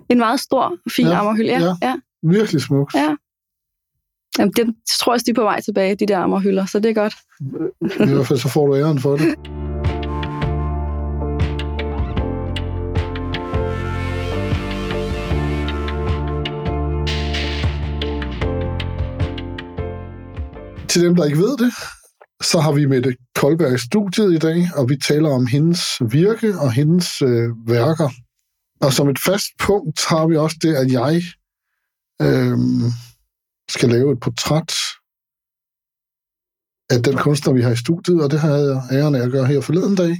En meget stor, fin Amagerhylde. Ja, ja. Virkelig smukt. Ja. Jamen, det tror jeg, de er på vej tilbage, de der Amagerhylder, så det er godt. I hvert fald så får du æren for det. Til dem, der ikke ved det, så har vi Mette Kolberg i studiet i dag, og vi taler om hendes virke og hendes værker. Og som et fast punkt har vi også det, at jeg... skal lave et portræt af den kunstner, vi har i studiet, og det har jeg æren af at gøre her forleden dag.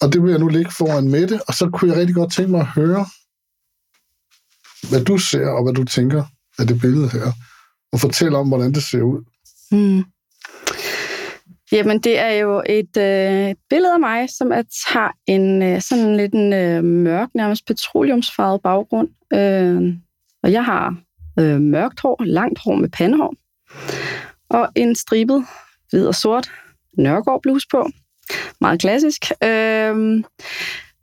Og det vil jeg nu ligge foran Mette, og så kunne jeg rigtig godt tænke mig at høre, hvad du ser, og hvad du tænker af det billede her, og fortælle om, hvordan det ser ud. Mm. Jamen, det er jo et billede af mig, som har en sådan lidt en mørk, nærmest petroleumsfarvet baggrund. Og jeg har mørkt hår, langt hår med pandehår, og en stribet hvid og sort Nørregård bluse på. Meget klassisk.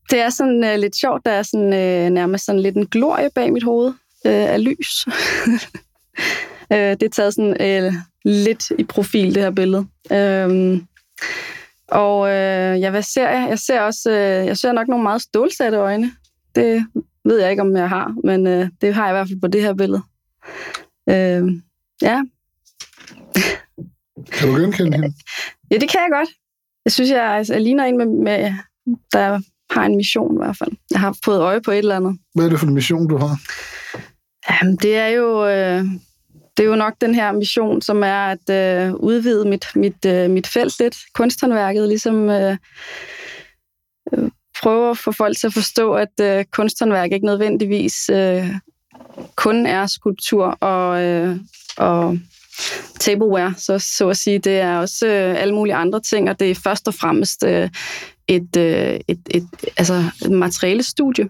Det er sådan lidt sjovt, der er sådan, nærmest sådan lidt en glorie bag mit hoved af lys. Det er taget sådan lidt i profil, det her billede. Hvad ser jeg? Jeg ser også, jeg ser nok nogle meget stålsatte øjne. Det ved jeg ikke, om jeg har, men det har jeg i hvert fald på det her billede. Ja. Kan du genkende hende? Ja, det kan jeg godt. Jeg synes, jeg ligner en, med, der har en mission i hvert fald. Jeg har fået øje på et eller andet. Hvad er det for en mission, du har? Jamen, det er jo nok den her mission, som er at udvide mit felt lidt. Kunsthåndværket, ligesom prøve at få folk til at forstå, at kunsthåndværk ikke nødvendigvis kun er skulptur og tableware, så at sige. Det er også alle mulige andre ting, og det er først og fremmest et materialestudie.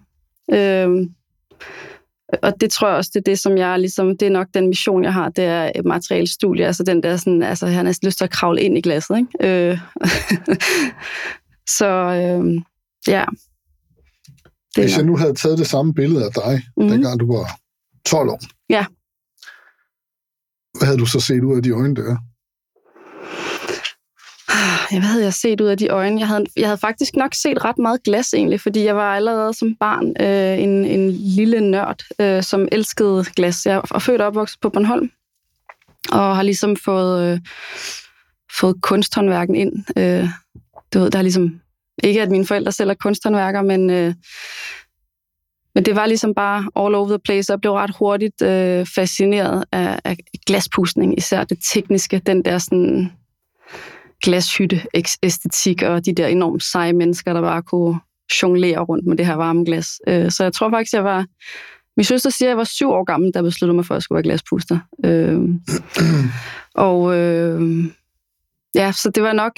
Og det tror jeg også, det er det, som jeg ligesom, det er nok den mission, jeg har, det er et materialestudie, altså den der sådan, altså jeg har næsten lyst til at kravle ind i glasset, ikke? Ja. Hvis jeg nu havde taget det samme billede af dig, dengang du var 12 år, ja. Hvad havde du så set ud af de øjne der? Hvad havde jeg set ud af de øjne? Jeg havde faktisk nok set ret meget glas egentlig, fordi jeg var allerede som barn en lille nørd, som elskede glas. Jeg er født og opvokset på Bornholm, og har ligesom fået kunsthåndværken ind. Du ved, der er ligesom... Ikke at mine forældre selv er kunsthåndværker, men det var ligesom bare all over the place, og jeg blev ret hurtigt fascineret af glaspustning, især det tekniske, den der sådan... glashytte-æstetik og de der enormt seje mennesker, der bare kunne jonglere rundt med det her varme glas. Så jeg tror faktisk, min søster siger, at jeg var 7 år gammel, der besluttede mig for, at jeg skulle være glaspuster. Så det var nok...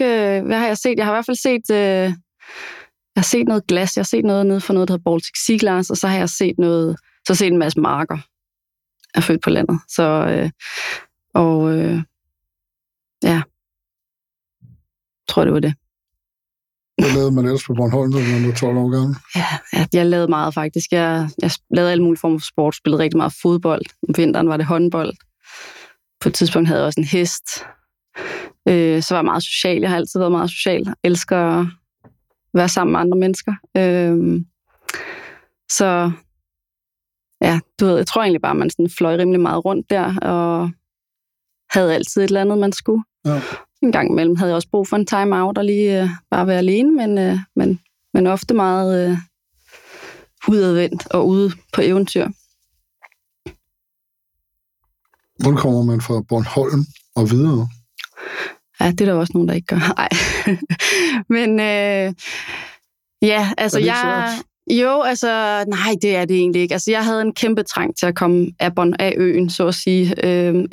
Hvad har jeg set? Jeg har i hvert fald set... Jeg har set noget glas, jeg har set noget nede for noget, der hedder Baltic Sea-glas, og så har jeg set noget... Så set en masse marker. Jeg er født på landet. Jeg tror, det var det. Hvad lavede man ellers på Bornholm, når man var 12 år gammel? Ja, jeg lavede meget faktisk. Jeg lavede alle mulige former for sport, spillede rigtig meget fodbold. Om vinteren var det håndbold. På et tidspunkt havde jeg også en hest. Så var jeg meget social. Jeg har altid været meget social. Jeg elsker at være sammen med andre mennesker. Så ja, du ved, jeg tror egentlig bare, man sådan fløj rimelig meget rundt der, og havde altid et eller andet, man skulle. Ja. En gang imellem havde jeg også brug for en time-out og lige bare være alene, men ofte meget udadvendt og ude på eventyr. Hvordan kommer man fra Bornholm og videre? Ja, det er der også nogen, der ikke gør. Nej. Nej, det er det egentlig ikke. Altså, jeg havde en kæmpe trang til at komme af øen, så at sige,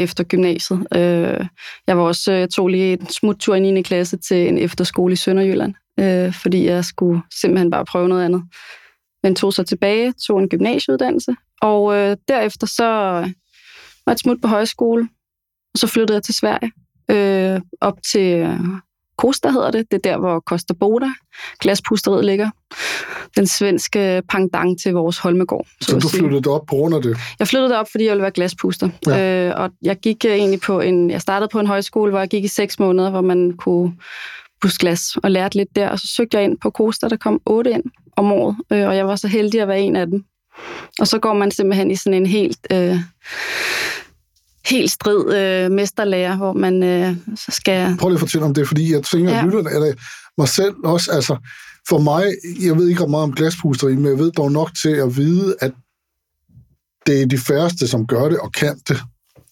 efter gymnasiet. Jeg var også tog lige en smuttur i 9. klasse til en efterskole i Sønderjylland, fordi jeg skulle simpelthen bare prøve noget andet. Men tog så tilbage, tog en gymnasieuddannelse, og derefter så var jeg smut på højskole, og så flyttede jeg til Sverige, op til... Kosta hedder det. Det er der, hvor Kosta Boda, glaspusteriet, ligger. Den svenske pendant til vores Holmegård. Så du flyttede derop på grund af det? Jeg flyttede derop, fordi jeg ville være glaspuster. Ja. Og jeg startede på en højskole, hvor jeg gik i 6 måneder, hvor man kunne puste glas og lærte lidt der. Og så søgte jeg ind på Kosta, der kom 8 ind om året. Og jeg var så heldig at være en af dem. Og så går man simpelthen i sådan en helt... helt strid mesterlærer, hvor man så skal... Prøv lige at fortælle om det, fordi jeg tænker, at lytterne er det mig selv også. Altså, for mig, jeg ved ikke ret meget om glaspusteri, men jeg ved dog nok til at vide, at det er de færreste, som gør det og kan det.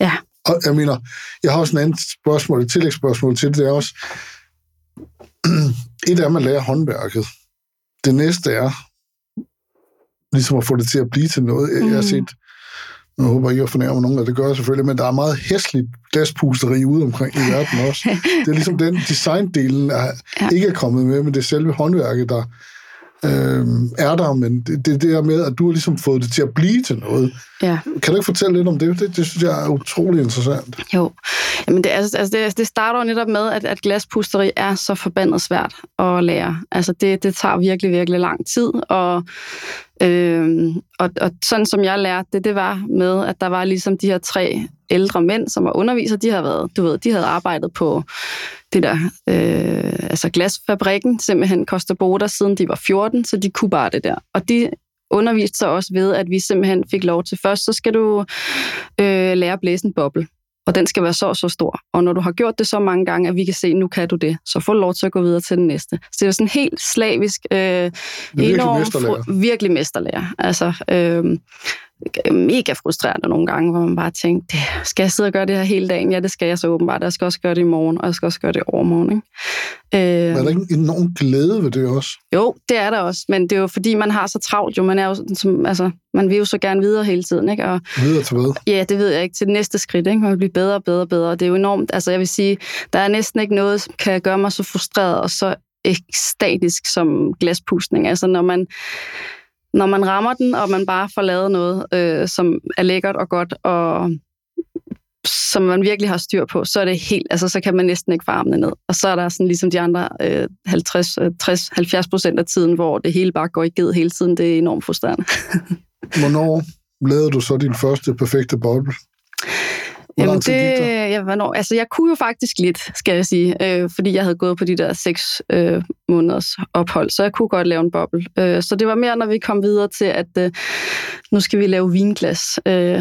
Ja. Og jeg mener, jeg har også en anden spørgsmål, et tillægsspørgsmål til det, det er også, et er, at man lærer håndværket. Det næste er, ligesom at få det til at blive til noget. Jeg har set... Jeg håber ikke, at fornærme nogen, og det gør jeg selvfølgelig, men der er meget hæsligt glaspusteri ude omkring i verden også. Det er ligesom den designdelen, der ikke er kommet med, men det er selve håndværket, der er der, men det er det der med, at du har ligesom fået det til at blive til noget. Ja. Kan du ikke fortælle lidt om det? Det synes jeg er utrolig interessant. Jo, men det starter jo netop med, at glaspusteri er så forbandet svært at lære. Altså det tager virkelig, virkelig lang tid, og sådan som jeg lærte det var med, at der var ligesom de her 3 ældre mænd, som var undervisere, de havde arbejdet på det der, glasfabrikken, simpelthen Kosta Boda, siden de var 14, så de kunne bare det der. Og de underviste sig også ved, at vi simpelthen fik lov til først, så skal du lære at blæse en boble, og den skal være så stor. Og når du har gjort det så mange gange, at vi kan se, nu kan du det, så får du lov til at gå videre til den næste. Så det var sådan helt slavisk, virkelig mesterlærer. Altså, mega frustrerende nogle gange, hvor man bare tænkte, skal jeg sidde og gøre det her hele dagen? Ja, det skal jeg så åbenbart. Jeg skal også gøre det i morgen, og jeg skal også gøre det i overmorgen. Ikke? Er der ikke en enorm glæde ved det også? Jo, det er der også, men det er jo fordi, man har så travlt. Jo. Man er jo, man vil jo så gerne videre hele tiden. Ikke? Og, videre til hvad? Ja, det ved jeg ikke. Til det næste skridt. Ikke? Man vil blive bedre og bedre og bedre. Det er jo enormt. Altså, jeg vil sige, der er næsten ikke noget, som kan gøre mig så frustreret og så ekstatisk som glaspustning. Altså, når man rammer den, og man bare får lavet noget, som er lækkert og godt, og som man virkelig har styr på, så er det helt, altså så kan man næsten ikke få armene ned. Og så er der sådan ligesom de andre 50-70% af tiden, hvor det hele bare går i ged hele tiden. Det er enormt frustrerende. Hvornår lavede du så din første perfekte boble? Jamen det, altså jeg kunne jo faktisk lidt, skal jeg sige, fordi jeg havde gået på de der 6 måneders ophold, så jeg kunne godt lave en boble. Så det var mere, når vi kom videre til, at nu skal vi lave vinglas,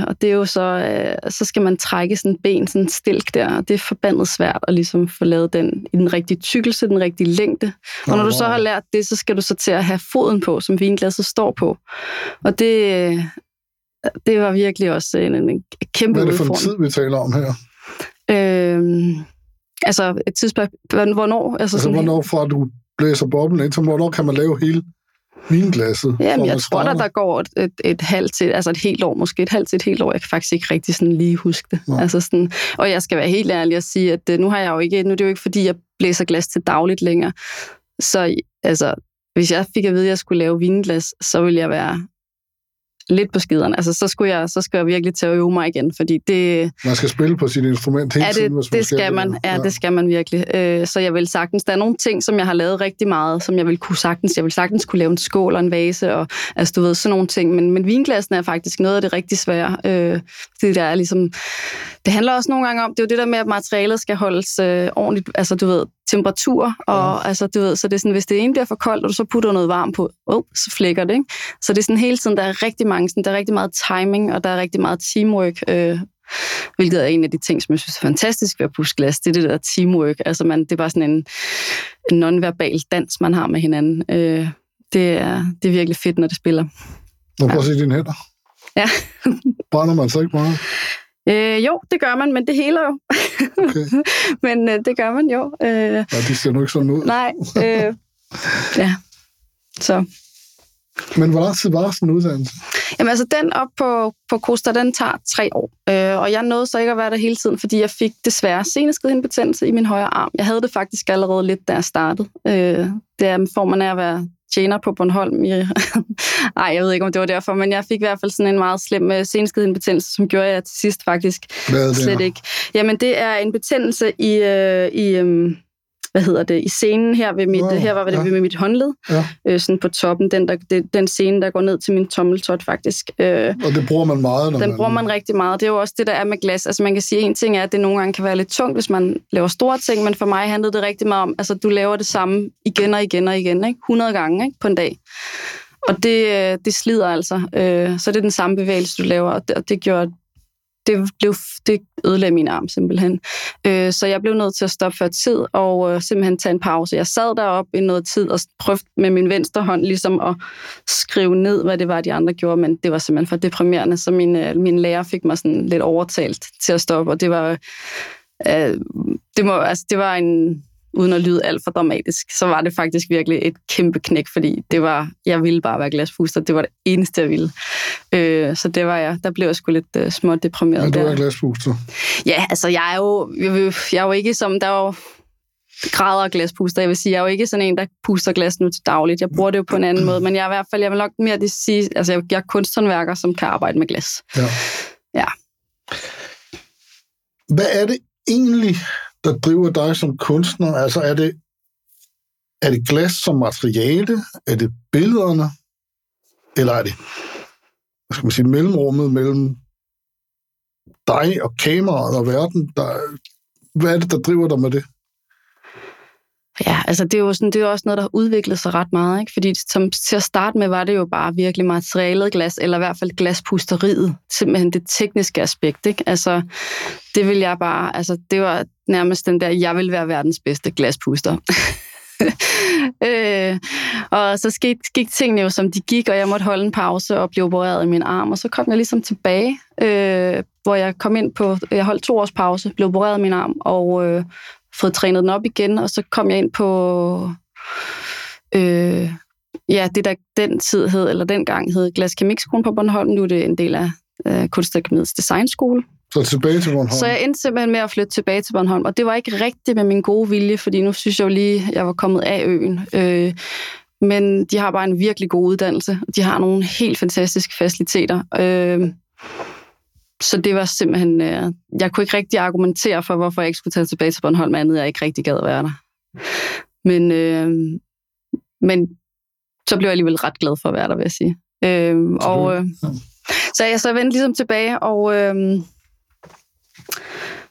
og det er jo så skal man trække sådan ben, sådan stilk der, og det er forbandet svært at ligesom få lavet den i den rigtige tykkelse, den rigtige længde. Og når du så har lært det, så skal du så til at have foden på, som vinglasset står på. Og det var virkelig også en kæmpe udfordring. Hvad er det for en tid, vi taler om her? Altså et tidspunkt, hvornår? Altså hvornår fra du blæser boblen ind, så hvornår kan man lave hele vinglasset? Jamen, jeg tror der går et halvt til, altså et helt år måske. Et halvt til et helt år, jeg kan faktisk ikke rigtig sådan lige huske det. Ja. Altså sådan, og jeg skal være helt ærlig og sige, at nu er det jo ikke, fordi jeg blæser glas til dagligt længere. Så altså, hvis jeg fik at vide, at jeg skulle lave vinglas, så ville jeg være lidt på skiderne. Altså, så skal jeg virkelig til at øve mig igen, fordi det... Man skal spille på sit instrument hele tiden, hvis man skal det. Ja, det skal man virkelig. Så jeg vil sagtens... Der er nogle ting, som jeg har lavet rigtig meget, som jeg vil kunne sagtens... Jeg vil sagtens kunne lave en skål og en vase, og altså, du ved, sådan nogle ting. Men vinglasen er faktisk noget af det rigtig svære. Det der er ligesom... Det handler også nogle gange om, det er jo det der med, at materialet skal holdes ordentligt, altså du ved, temperatur, og altså du ved, så det er sådan, hvis det ene bliver for koldt, og du så putter noget varmt på, så flækker det, ikke? Så det er sådan hele tiden, der er rigtig mange, sådan, der er rigtig meget timing, og der er rigtig meget teamwork, hvilket er en af de ting, som jeg synes er fantastisk ved at pusse glas, det er det der teamwork, altså det er bare sådan en nonverbal dans, man har med hinanden. Det er virkelig fedt, når det spiller. Nå, prøv at se dine hænder. Ja. Brænder man så ikke meget? Jo, det gør man, men det heler jo. Okay. Men det gør man jo. Nej, det ser nu ikke sådan ud. Nej. Ja. Så. Men hvor lang tid var sådan en uddannelse? Jamen altså, den op på Kosta, den tager 3 år. Og jeg nåede så ikke at være der hele tiden, fordi jeg fik desværre seneskredhindbetændelse i min højre arm. Jeg havde det faktisk allerede lidt, da jeg startede. Det er formen af at være tjener på Bornholm. Nej, jeg ved ikke, om det var derfor, men jeg fik i hvert fald sådan en meget slem seneskredhindbetændelse, som gjorde jeg til sidst faktisk slet ikke. Jamen, det er en betændelse i scenen her ved mit, ved mit håndled, sådan på toppen, den scene, der går ned til min tommeltot faktisk. Og det bruger man meget? Bruger man rigtig meget. Det er jo også det, der er med glas. Altså man kan sige, en ting er, at det nogle gange kan være lidt tungt, hvis man laver store ting, men for mig handlede det rigtig meget om, altså du laver det samme igen og igen og igen, ikke? 100 gange, ikke? På en dag. Og det slider altså. Så det er den samme bevægelse, du laver, og det gjorde... Det ødelagde min arm simpelthen. Så jeg blev nødt til at stoppe for tid og simpelthen tage en pause. Jeg sad deroppe i noget tid og prøvede med min venstre hånd ligesom at skrive ned, hvad det var, de andre gjorde, men det var simpelthen for deprimerende, så min lærer fik mig sådan lidt overtalt til at stoppe, og det var, det var en... uden at lyde alt for dramatisk, så var det faktisk virkelig et kæmpe knæk, fordi jeg ville bare være glaspuster, det var det eneste, jeg ville. Så det var jeg, der blev jeg sgu lidt småt deprimeret. Men du var glaspuster? Ja, altså jeg er jo ikke som, der er jo grader af glaspuster, jeg vil sige, jeg er jo ikke sådan en, der puster glas nu til dagligt, jeg bruger det jo på en anden måde, men jeg er i hvert fald, jeg vil nok mere sige, altså jeg er kunsthåndværker, som kan arbejde med glas. Ja. Hvad er det egentlig, der driver dig som kunstner? Altså, er det glas som materiale? Er det billederne? Eller er det, hvad skal man sige, mellemrummet mellem dig og kameraet og verden? Hvad er det, der driver dig med det? Ja, altså det er jo også noget, der har udviklet sig ret meget, ikke? Fordi til at starte med var det jo bare virkelig materialet glas, eller i hvert fald glaspusteriet, simpelthen det tekniske aspekt, ikke? Altså, det vil jeg bare, altså det var nærmest den der, jeg vil være verdens bedste glaspuster. Og så gik tingene jo, som de gik, og jeg måtte holde en pause og blive opereret i min arm, og så kom jeg ligesom tilbage, hvor jeg kom ind på, jeg holdt 2 års pause, blev opereret i min arm, og fået trænet den op igen, og så kom jeg ind på det, der dengang hed Glaskemikskolen på Bornholm. Nu er det en del af Kunstakademiets designskole. Så tilbage til Bornholm? Så jeg endte simpelthen med at flytte tilbage til Bornholm, og det var ikke rigtigt med min gode vilje, fordi nu synes jeg jo lige, jeg var kommet af øen. Men de har bare en virkelig god uddannelse, og de har nogle helt fantastiske faciliteter. Så det var simpelthen... jeg kunne ikke rigtig argumentere for, hvorfor jeg ikke skulle tage tilbage til Bornholm, andet jeg ikke rigtig gad at være der. Men så blev jeg alligevel ret glad for at være der, vil jeg sige. Så jeg så vendte ligesom tilbage, og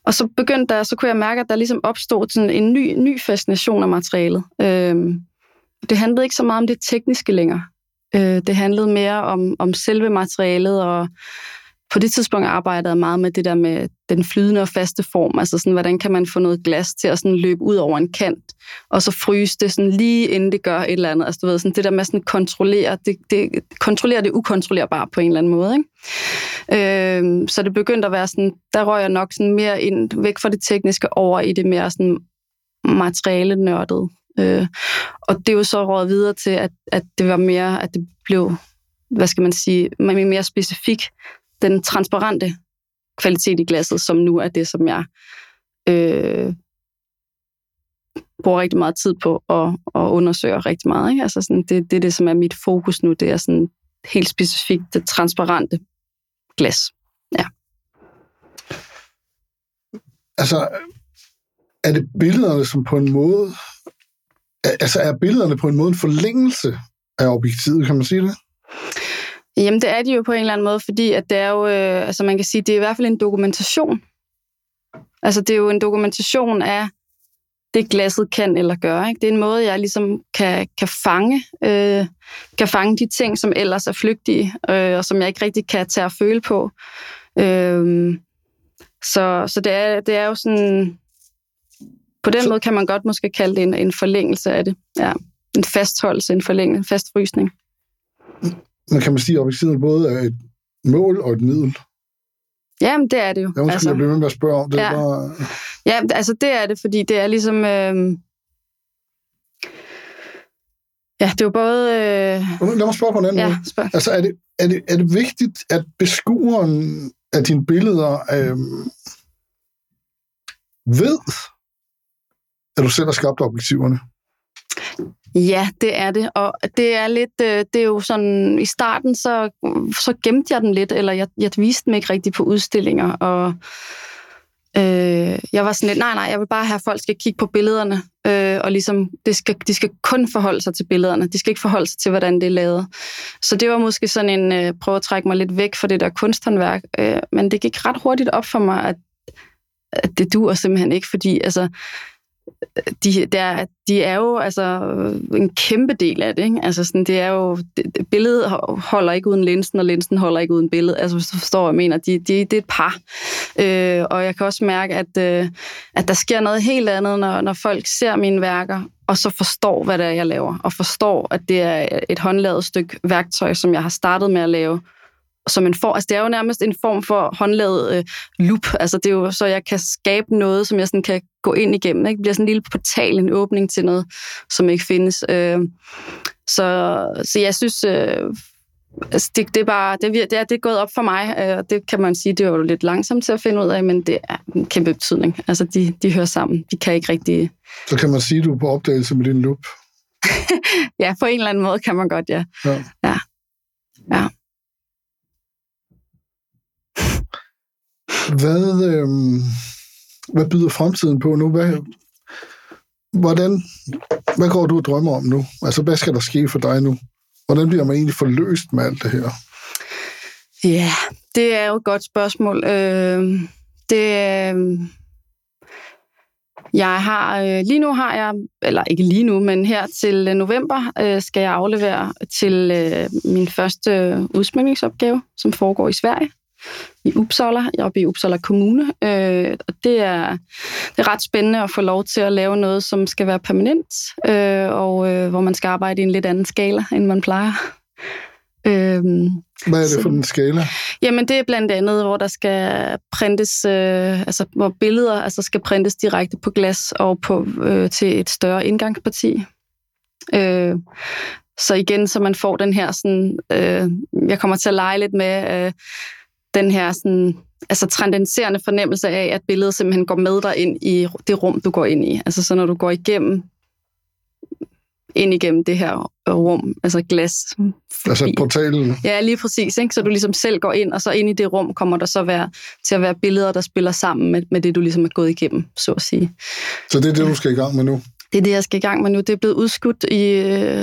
Og så begyndte der, så kunne jeg mærke, at der ligesom opstod sådan en ny fascination af materialet. Det handlede ikke så meget om det tekniske længere. Det handlede mere om selve materialet, og på det tidspunkt arbejdede jeg meget med det der med den flydende og faste form, altså sådan, hvordan kan man få noget glas til at sådan løbe ud over en kant, og så fryse det sådan lige inden det gør et eller andet. Altså du ved, sådan det der med sådan kontrollere det ukontrollerbare på en eller anden måde, ikke? Så det begyndte at være sådan, der røg jeg nok sådan mere ind, væk fra det tekniske over i det mere sådan materialenørdede. Og det er jo så røget videre til, at det var mere, at det blev, hvad skal man sige, mere specifik, den transparente kvalitet i glasset, som nu er det, som jeg bruger rigtig meget tid på og undersøger rigtig meget. Ikke? Altså sådan, det er det, som er mit fokus nu. Det er sådan helt specifikt det transparente glas. Ja. Altså, er det billederne, som på en måde... Altså, er billederne på en måde en forlængelse af objektivet, kan man sige det? Jamen, det er de jo på en eller anden måde, fordi at det er jo, altså man kan sige, det er i hvert fald en dokumentation. Altså, det er jo en dokumentation af det, glasset kan eller gør, ikke? Det er en måde, jeg ligesom kan fange de ting, som ellers er flygtige, og som jeg ikke rigtig kan tage at føle på. Så det er jo sådan... På den måde kan man godt måske kalde det en forlængelse af det. Ja, en fastholdelse, en forlængelse, en fastfrysning. Men kan man sige, at objektivet både er et mål og et middel? Jamen, det er det jo. Jeg undskyld, jeg bliver med at spørge om det. Ja. Bare... ja, altså det er det, fordi det er ligesom... Ja, det er jo både... Lad mig spørge på en anden måde. Spørg. Altså, er det vigtigt, at beskueren af dine billeder ved... at du selv har skabt objektiverne? Ja, det er det. Og det er lidt, det er jo sådan, i starten, så gemte jeg dem lidt, eller jeg viste dem ikke rigtigt på udstillinger, og jeg var sådan lidt, nej, jeg vil bare have, at folk skal kigge på billederne, og ligesom, de skal kun forholde sig til billederne, de skal ikke forholde sig til, hvordan det er lavet. Så det var måske sådan en, prøve at trække mig lidt væk fra det der kunsthåndværk, men det gik ret hurtigt op for mig, at det duer simpelthen ikke, fordi altså, de er jo altså en kæmpe del af det, ikke? Altså sådan, det er jo, billedet holder ikke uden linsen, og linsen holder ikke uden billedet. Altså hvis du forstår, hvad jeg mener, det er et par. Og jeg kan også mærke, at der sker noget helt andet, når folk ser mine værker, og så forstår, hvad det er, jeg laver, og forstår, at det er et håndlavet stykke værktøj, som jeg har startet med at lave, som en form, altså det er jo nærmest en form for håndlavet loop, altså det er jo, så jeg kan skabe noget, som jeg sådan kan gå ind igennem, ikke? Det bliver sådan en lille portal, en åbning til noget, som ikke findes. Så jeg synes, altså det er bare, det er gået op for mig, og det kan man sige, det er jo lidt langsomt til at finde ud af, men det er en kæmpe betydning. Altså de hører sammen, de kan ikke rigtig... Så kan man sige, at du er på opdagelse med din loop? Ja, på en eller anden måde kan man godt, ja. Ja. Hvad byder fremtiden på nu? Hvad går du og drømmer om nu? Altså, hvad skal der ske for dig nu? Hvordan bliver man egentlig forløst med alt det her? Ja, det er jo et godt spørgsmål. Lige nu har jeg, eller ikke lige nu, men her til november skal jeg aflevere til min første udsmykningsopgave, som foregår i Sverige. I Uppsala. Jeg er oppe i Uppsala Kommune, og det er ret spændende at få lov til at lave noget, som skal være permanent, og hvor man skal arbejde i en lidt anden skala, end man plejer. Hvad er det for en skala? Jamen, det er blandt andet, hvor der skal printes, altså hvor billeder altså skal printes direkte på glas og på, til et større indgangsparti. Så igen, så man får den her sådan, jeg kommer til at lege lidt med den her sådan, altså transcenderende fornemmelse af, at billedet simpelthen går med dig ind i det rum, du går ind i. Altså så når du går ind igennem det her rum, altså glas. Altså portalen. Ja, lige præcis. Ikke? Så du ligesom selv går ind, og så ind i det rum kommer der så til at være billeder, der spiller sammen med det, du ligesom er gået igennem, så at sige. Så det er det, du skal i gang med nu? Det er det, jeg skal i gang med nu. Det er blevet udskudt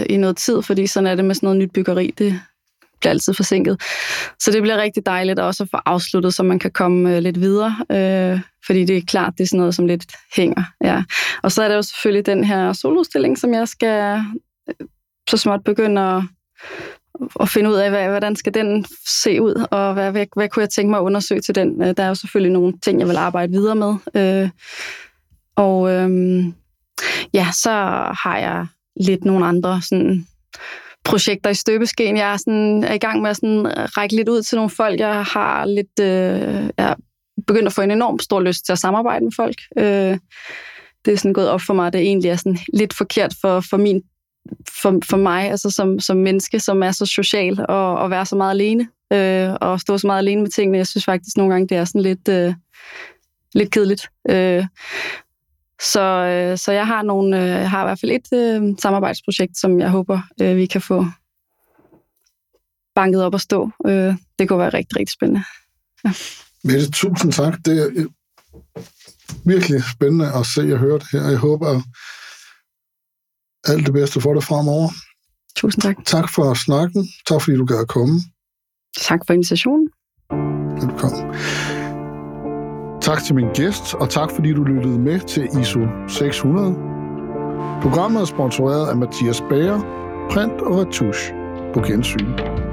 i noget tid, fordi sådan er det med sådan noget nyt byggeri. Det bliver altid forsinket. Så det bliver rigtig dejligt også at få afsluttet, så man kan komme lidt videre, fordi det er klart, det er sådan noget, som lidt hænger. Ja. Og så er der jo selvfølgelig den her soludstilling, som jeg skal så småt begynde at finde ud af, hvordan skal den se ud, og hvad kunne jeg tænke mig at undersøge til den. Der er jo selvfølgelig nogle ting, jeg vil arbejde videre med. Så har jeg lidt nogle andre sådan projekter i støbeskeen. Jeg er i gang med at række lidt ud til nogle folk. Jeg har lidt, jeg begyndt at få en enormt stor lyst til at samarbejde med folk. Det er sådan gået op for mig, at det egentlig er sådan lidt forkert for mig, altså som menneske, som er så social og være så meget alene og stå så meget alene med tingene. Jeg synes faktisk nogle gange, det er sådan lidt kedeligt. Så jeg har jeg har i hvert fald et samarbejdsprojekt, som jeg håber, vi kan få banket op og stå. Det kunne være rigtig, rigtig spændende. Ja. Mette, tusind tak. Det er virkelig spændende at se og høre det her. Jeg håber alt det bedste for dig fremover. Tusind tak. Tak for snakken. Tak fordi du gad at komme. Tak for invitationen. Velkommen. Tak til min gæst, og tak fordi du lyttede med til ISO 600. Programmet er sponsoreret af Matias Bager, print og retouche. På gensyn.